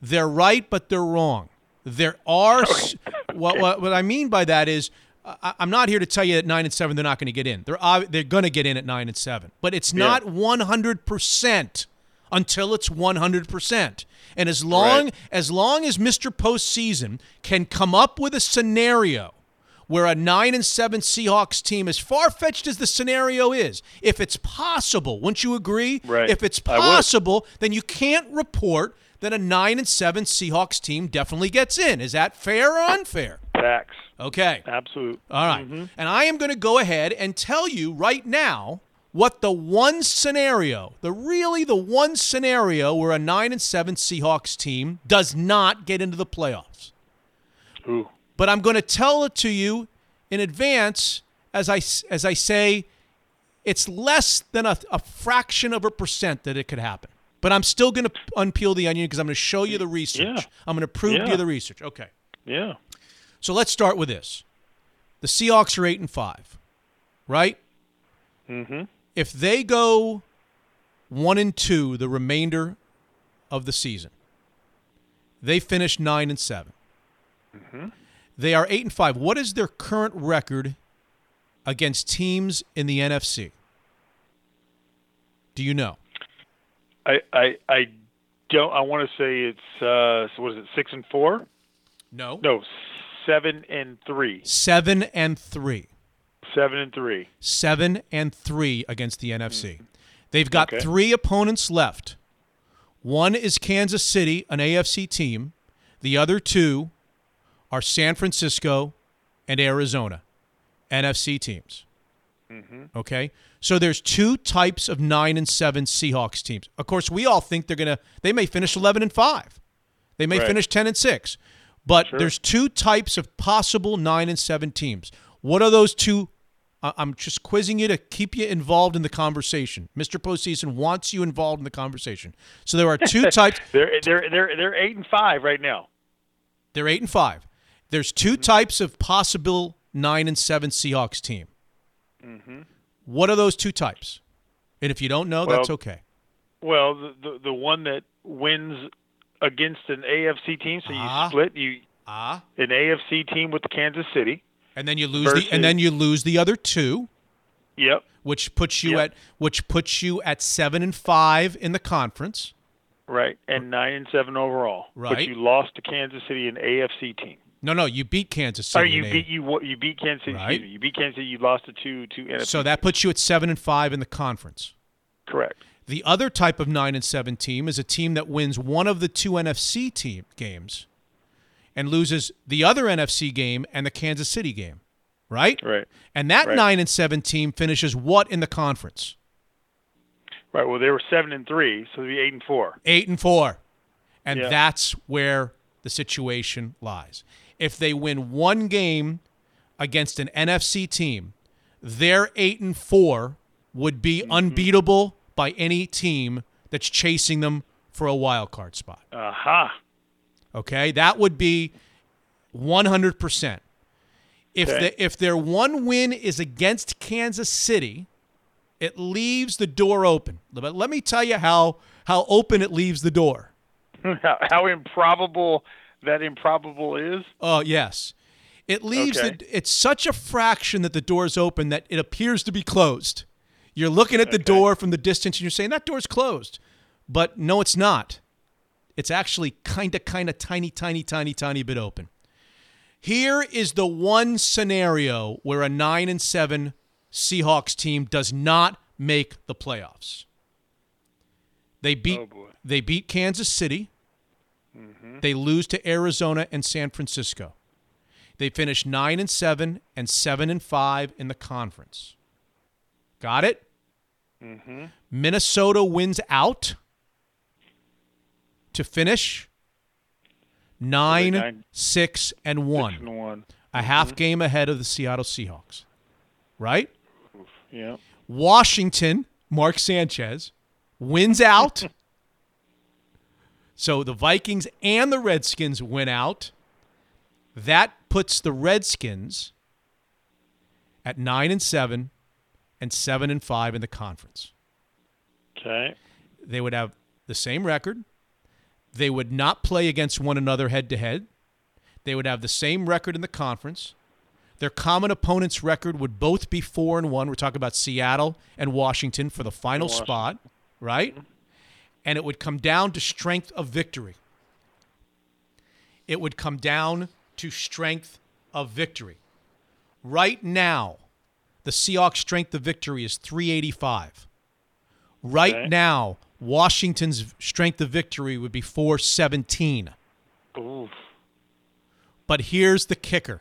they're right, but they're wrong. There are – what I mean by that is I'm not here to tell you at 9-7 they're not going to get in. They're going to get in at 9-7. But it's not 100% until it's 100%. And as long as Mr. Postseason can come up with a scenario where a 9-7 Seahawks team, as far-fetched as the scenario is, if it's possible, wouldn't you agree? Right. If it's possible, then you can't report that a 9-7 Seahawks team definitely gets in. Is that fair or unfair? Facts. Okay. Absolute. All right. Mm-hmm. And I am going to go ahead and tell you right now what the one scenario, the one scenario where a 9-7 Seahawks team does not get into the playoffs. Ooh. But I'm going to tell it to you in advance as I say it's less than a fraction of a percent that it could happen. But I'm still going to unpeel the onion because I'm going to show you the research. Yeah. I'm going to prove to you the research. Okay. Yeah. So let's start with this. The Seahawks are 8-5, right? Mm-hmm. If they go 1-2 the remainder of the season, they finish 9-7. Mm-hmm. They are 8-5. What is their current record against teams in the NFC? Do you know? I don't. I want to say it's what is it? 6-4? No. 7-3. 7-3. 7-3. 7-3 against the NFC. They've got three opponents left. One is Kansas City, an AFC team. The other two are San Francisco and Arizona, NFC teams. Mm-hmm. Okay? So there's two types of 9-7 Seahawks teams. Of course, we all think they may finish 11-5. They may finish 10-6. But there's two types of possible 9-7 teams. What are those two? I'm just quizzing you to keep you involved in the conversation. Mr. Postseason wants you involved in the conversation. So there are two types. They're 8-5 right now. They're 8-5. There's two types of possible 9-7 Seahawks team. Mm-hmm. What are those two types? And if you don't know, that's okay. Well, the one that wins against an AFC team, so you split an AFC team with Kansas City, and then you lose the other two. Yep. Which puts you at 7-5 in the conference. Right, and 9-7 overall. Right. But you lost to Kansas City, an AFC team. No, you beat Kansas City. You beat Kansas City. Right. You beat Kansas City. You lost to two NFC. So that puts you at 7-5 in the conference. Correct. The other type of 9-7 team is a team that wins one of the two NFC team games and loses the other NFC game and the Kansas City game, right? Right. And that 9-7 team finishes what in the conference? Right. Well, they were 7-3, so they'd be 8-4. 8-4. And that's where the situation lies. If they win one game against an NFC team, their 8-4 would be unbeatable by any team that's chasing them for a wild card spot. Aha. Uh-huh. Okay, that would be 100%. If their one win is against Kansas City, it leaves the door open. But let me tell you how open it leaves the door. How improbable that improbable is? Oh, yes. It leaves it's such a fraction that the door's open that it appears to be closed. You're looking at the door from the distance, and you're saying, that door's closed. But no, it's not. It's actually kind of tiny bit open. Here is the one scenario where a 9-7 Seahawks team does not make the playoffs. They beat Kansas City. Mm-hmm. They lose to Arizona and San Francisco. They finished 9-7 and 7-5 in the conference. Got it? Mm-hmm. Minnesota wins out to finish 9-6-1. A half game ahead of the Seattle Seahawks. Right? Yeah. Washington, Mark Sanchez, wins out. So the Vikings and the Redskins win out. That puts the Redskins at 9-7 and 7-5 in the conference. Okay. They would have the same record. They would not play against one another head-to-head. They would have the same record in the conference. Their common opponents' record would both be 4-1. We're talking about Seattle and Washington for the final spot, right? Mm-hmm. And it would come down to strength of victory. It would come down to strength of victory. Right now, the Seahawks' strength of victory is 385. Right now, Washington's strength of victory would be 417. Oof. But here's the kicker.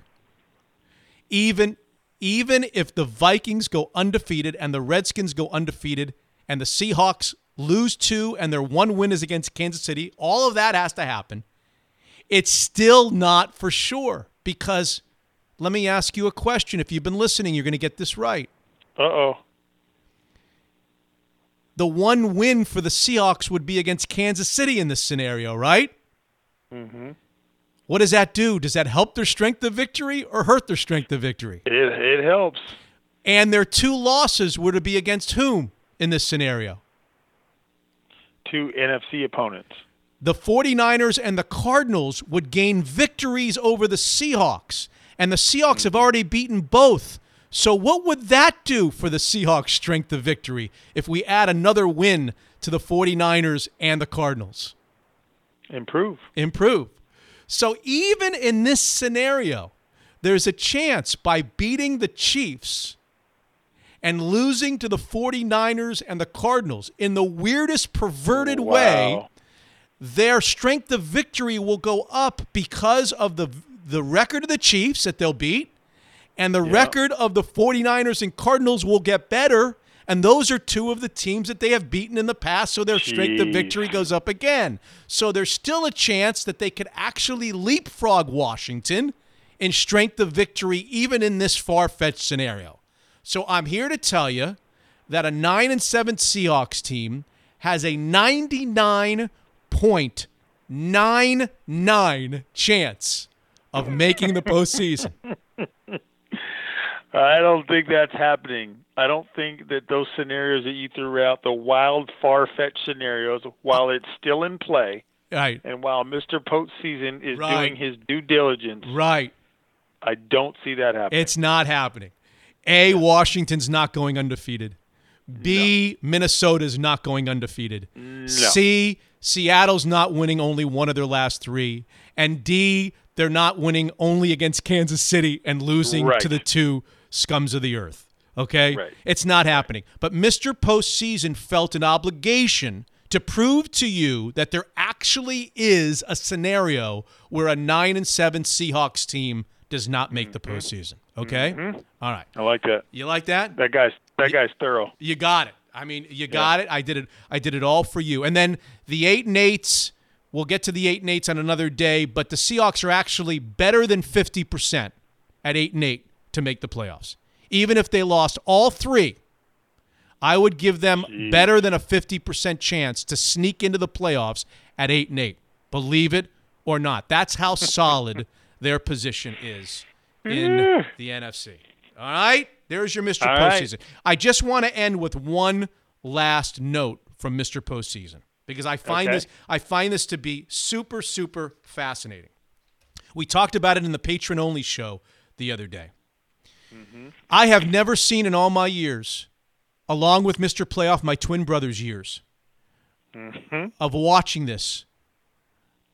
Even if the Vikings go undefeated and the Redskins go undefeated and the Seahawks lose two and their one win is against Kansas City, all of that has to happen. It's still not for sure because let me ask you a question. If you've been listening, you're going to get this right. Uh-oh. The one win for the Seahawks would be against Kansas City in this scenario, right? Mm-hmm. What does that do? Does that help their strength of victory or hurt their strength of victory? It helps. And their two losses were to be against whom in this scenario? Two NFC opponents. The 49ers and the Cardinals would gain victories over the Seahawks, and the Seahawks have already beaten both. So what would that do for the Seahawks' strength of victory if we add another win to the 49ers and the Cardinals? Improve. So even in this scenario, there's a chance by beating the Chiefs and losing to the 49ers and the Cardinals in the weirdest perverted way, their strength of victory will go up because of the record of the Chiefs that they'll beat. And the record of the 49ers and Cardinals will get better, and those are two of the teams that they have beaten in the past, so their strength of victory goes up again. So there's still a chance that they could actually leapfrog Washington in strength of victory, even in this far-fetched scenario. So I'm here to tell you that a 9-7 Seahawks team has a 99.99% chance of making the postseason. I don't think that's happening. I don't think that those scenarios that you threw out, the wild, far-fetched scenarios, while it's still in play, right, and while Mr. Postseason is doing his due diligence, I don't see that happening. It's not happening. A, Washington's not going undefeated. B, Minnesota's not going undefeated. C, Seattle's not winning only one of their last three. And D, they're not winning only against Kansas City and losing to the two scums of the earth, okay? It's not happening. But Mr. Postseason felt an obligation to prove to you that there actually is a scenario where a 9-7 Seahawks team does not make the postseason, okay? Mm-hmm. All right. I like that. You like that? That guy's thorough. You got it. I mean, you got it. I did it all for you. And then the 8-8s, we'll get to the 8-8s on another day, but the Seahawks are actually better than 50% at 8-8 to make the playoffs. Even if they lost all three, I would give them better than a 50% chance to sneak into the playoffs at 8-8. Believe it or not. That's how solid their position is in the NFC. All right? There's your Mr. Postseason. I just want to end with one last note from Mr. Postseason, because I find this to be super, super fascinating. We talked about it in the patron-only show the other day. Mm-hmm. I have never seen in all my years, along with Mr. Playoff, my twin brother's years, of watching this,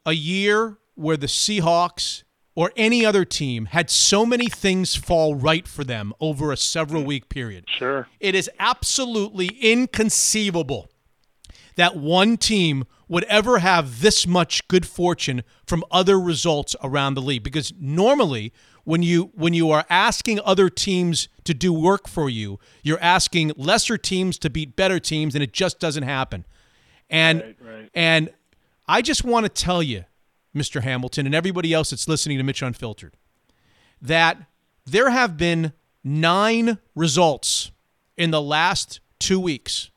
a year where the Seahawks or any other team had so many things fall right for them over a several-week period. Sure. It is absolutely inconceivable that one team would ever have this much good fortune from other results around the league. Because normally when you are asking other teams to do work for you, you're asking lesser teams to beat better teams, and it just doesn't happen. And and I just want to tell you, Mr. Hamilton, and everybody else that's listening to Mitch Unfiltered, that there have been 9 results in the last 2 weeks.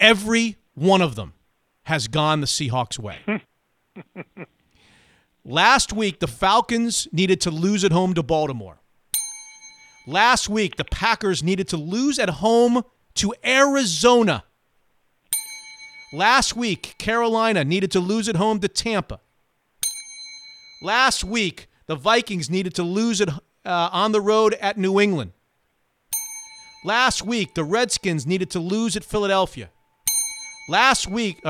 Every one of them has gone the Seahawks' way. Last week, the Falcons needed to lose at home to Baltimore. Last week, the Packers needed to lose at home to Arizona. Last week, Carolina needed to lose at home to Tampa. Last week, the Vikings needed to lose at on the road at New England. Last week, the Redskins needed to lose at Philadelphia. This week,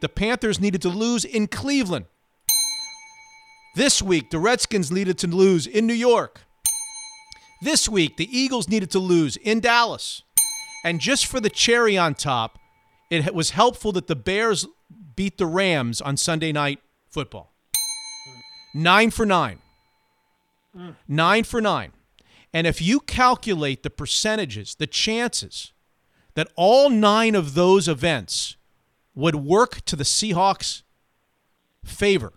the Panthers needed to lose in Cleveland. This week, the Redskins needed to lose in New York. This week, the Eagles needed to lose in Dallas. And just for the cherry on top, it was helpful that the Bears beat the Rams on Sunday Night Football. 9 for 9. 9 for 9. And if you calculate the percentages, the chances that all 9 of those events would work to the Seahawks' favor,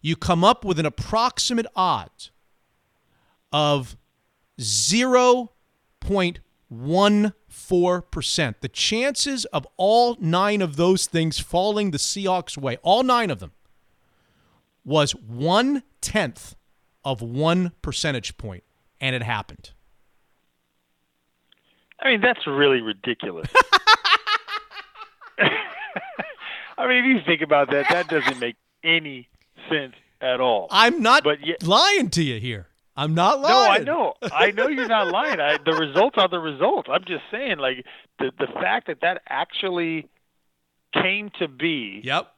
you come up with an approximate odds of 0.14%. The chances of all 9 of those things falling the Seahawks' way, all 9 of them, was 1/10 of 1 percentage point, and it happened. I mean, that's really ridiculous. I mean, if you think about that, that doesn't make any sense at all. I'm not lying to you here. I'm not lying. No, I know. I know you're not lying. The results are the results. I'm just saying, like, the fact that actually came to be. Yep.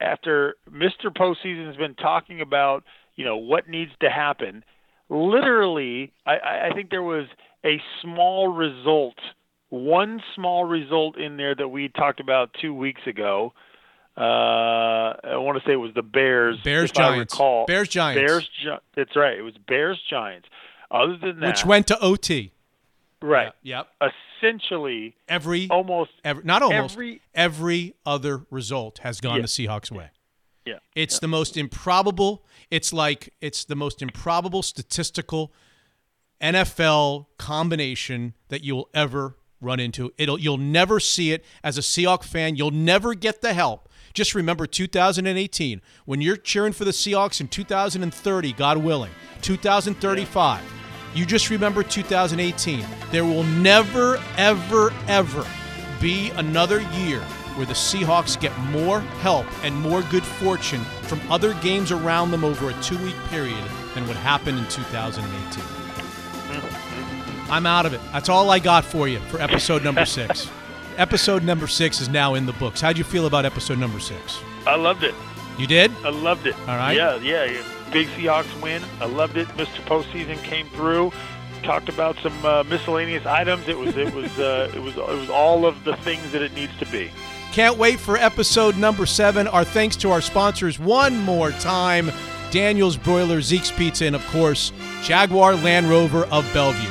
After Mr. Postseason has been talking about, you know, what needs to happen, literally, I think there was a small result, one small result in there that we talked about 2 weeks ago. I want to say it was the Bears. Bears Giants. That's right. It was Bears Giants. Other than that, which went to OT. Right. Yep. Essentially, every other result has gone the Seahawks' way. Yeah. It's the most improbable. It's the most improbable statistical NFL combination that you'll ever run into. You'll never see it as a Seahawks fan. You'll never get the help. Just remember 2018, when you're cheering for the Seahawks in 2030, God willing, 2035. You just remember 2018. There will never, ever, ever be another year where the Seahawks get more help and more good fortune from other games around them over a 2-week period than what happened in 2018. I'm out of it. That's all I got for you for episode number 6. Episode number 6 is now in the books. How'd you feel about episode number 6? I loved it. You did? I loved it. All right. Yeah. Big Seahawks win. I loved it. Mr. Postseason came through. Talked about some miscellaneous items. It was all of the things that it needs to be. Can't wait for episode number 7. Our thanks to our sponsors one more time: Daniel's Broiler, Zeeks Pizza, and of course, Jaguar Land Rover of Bellevue.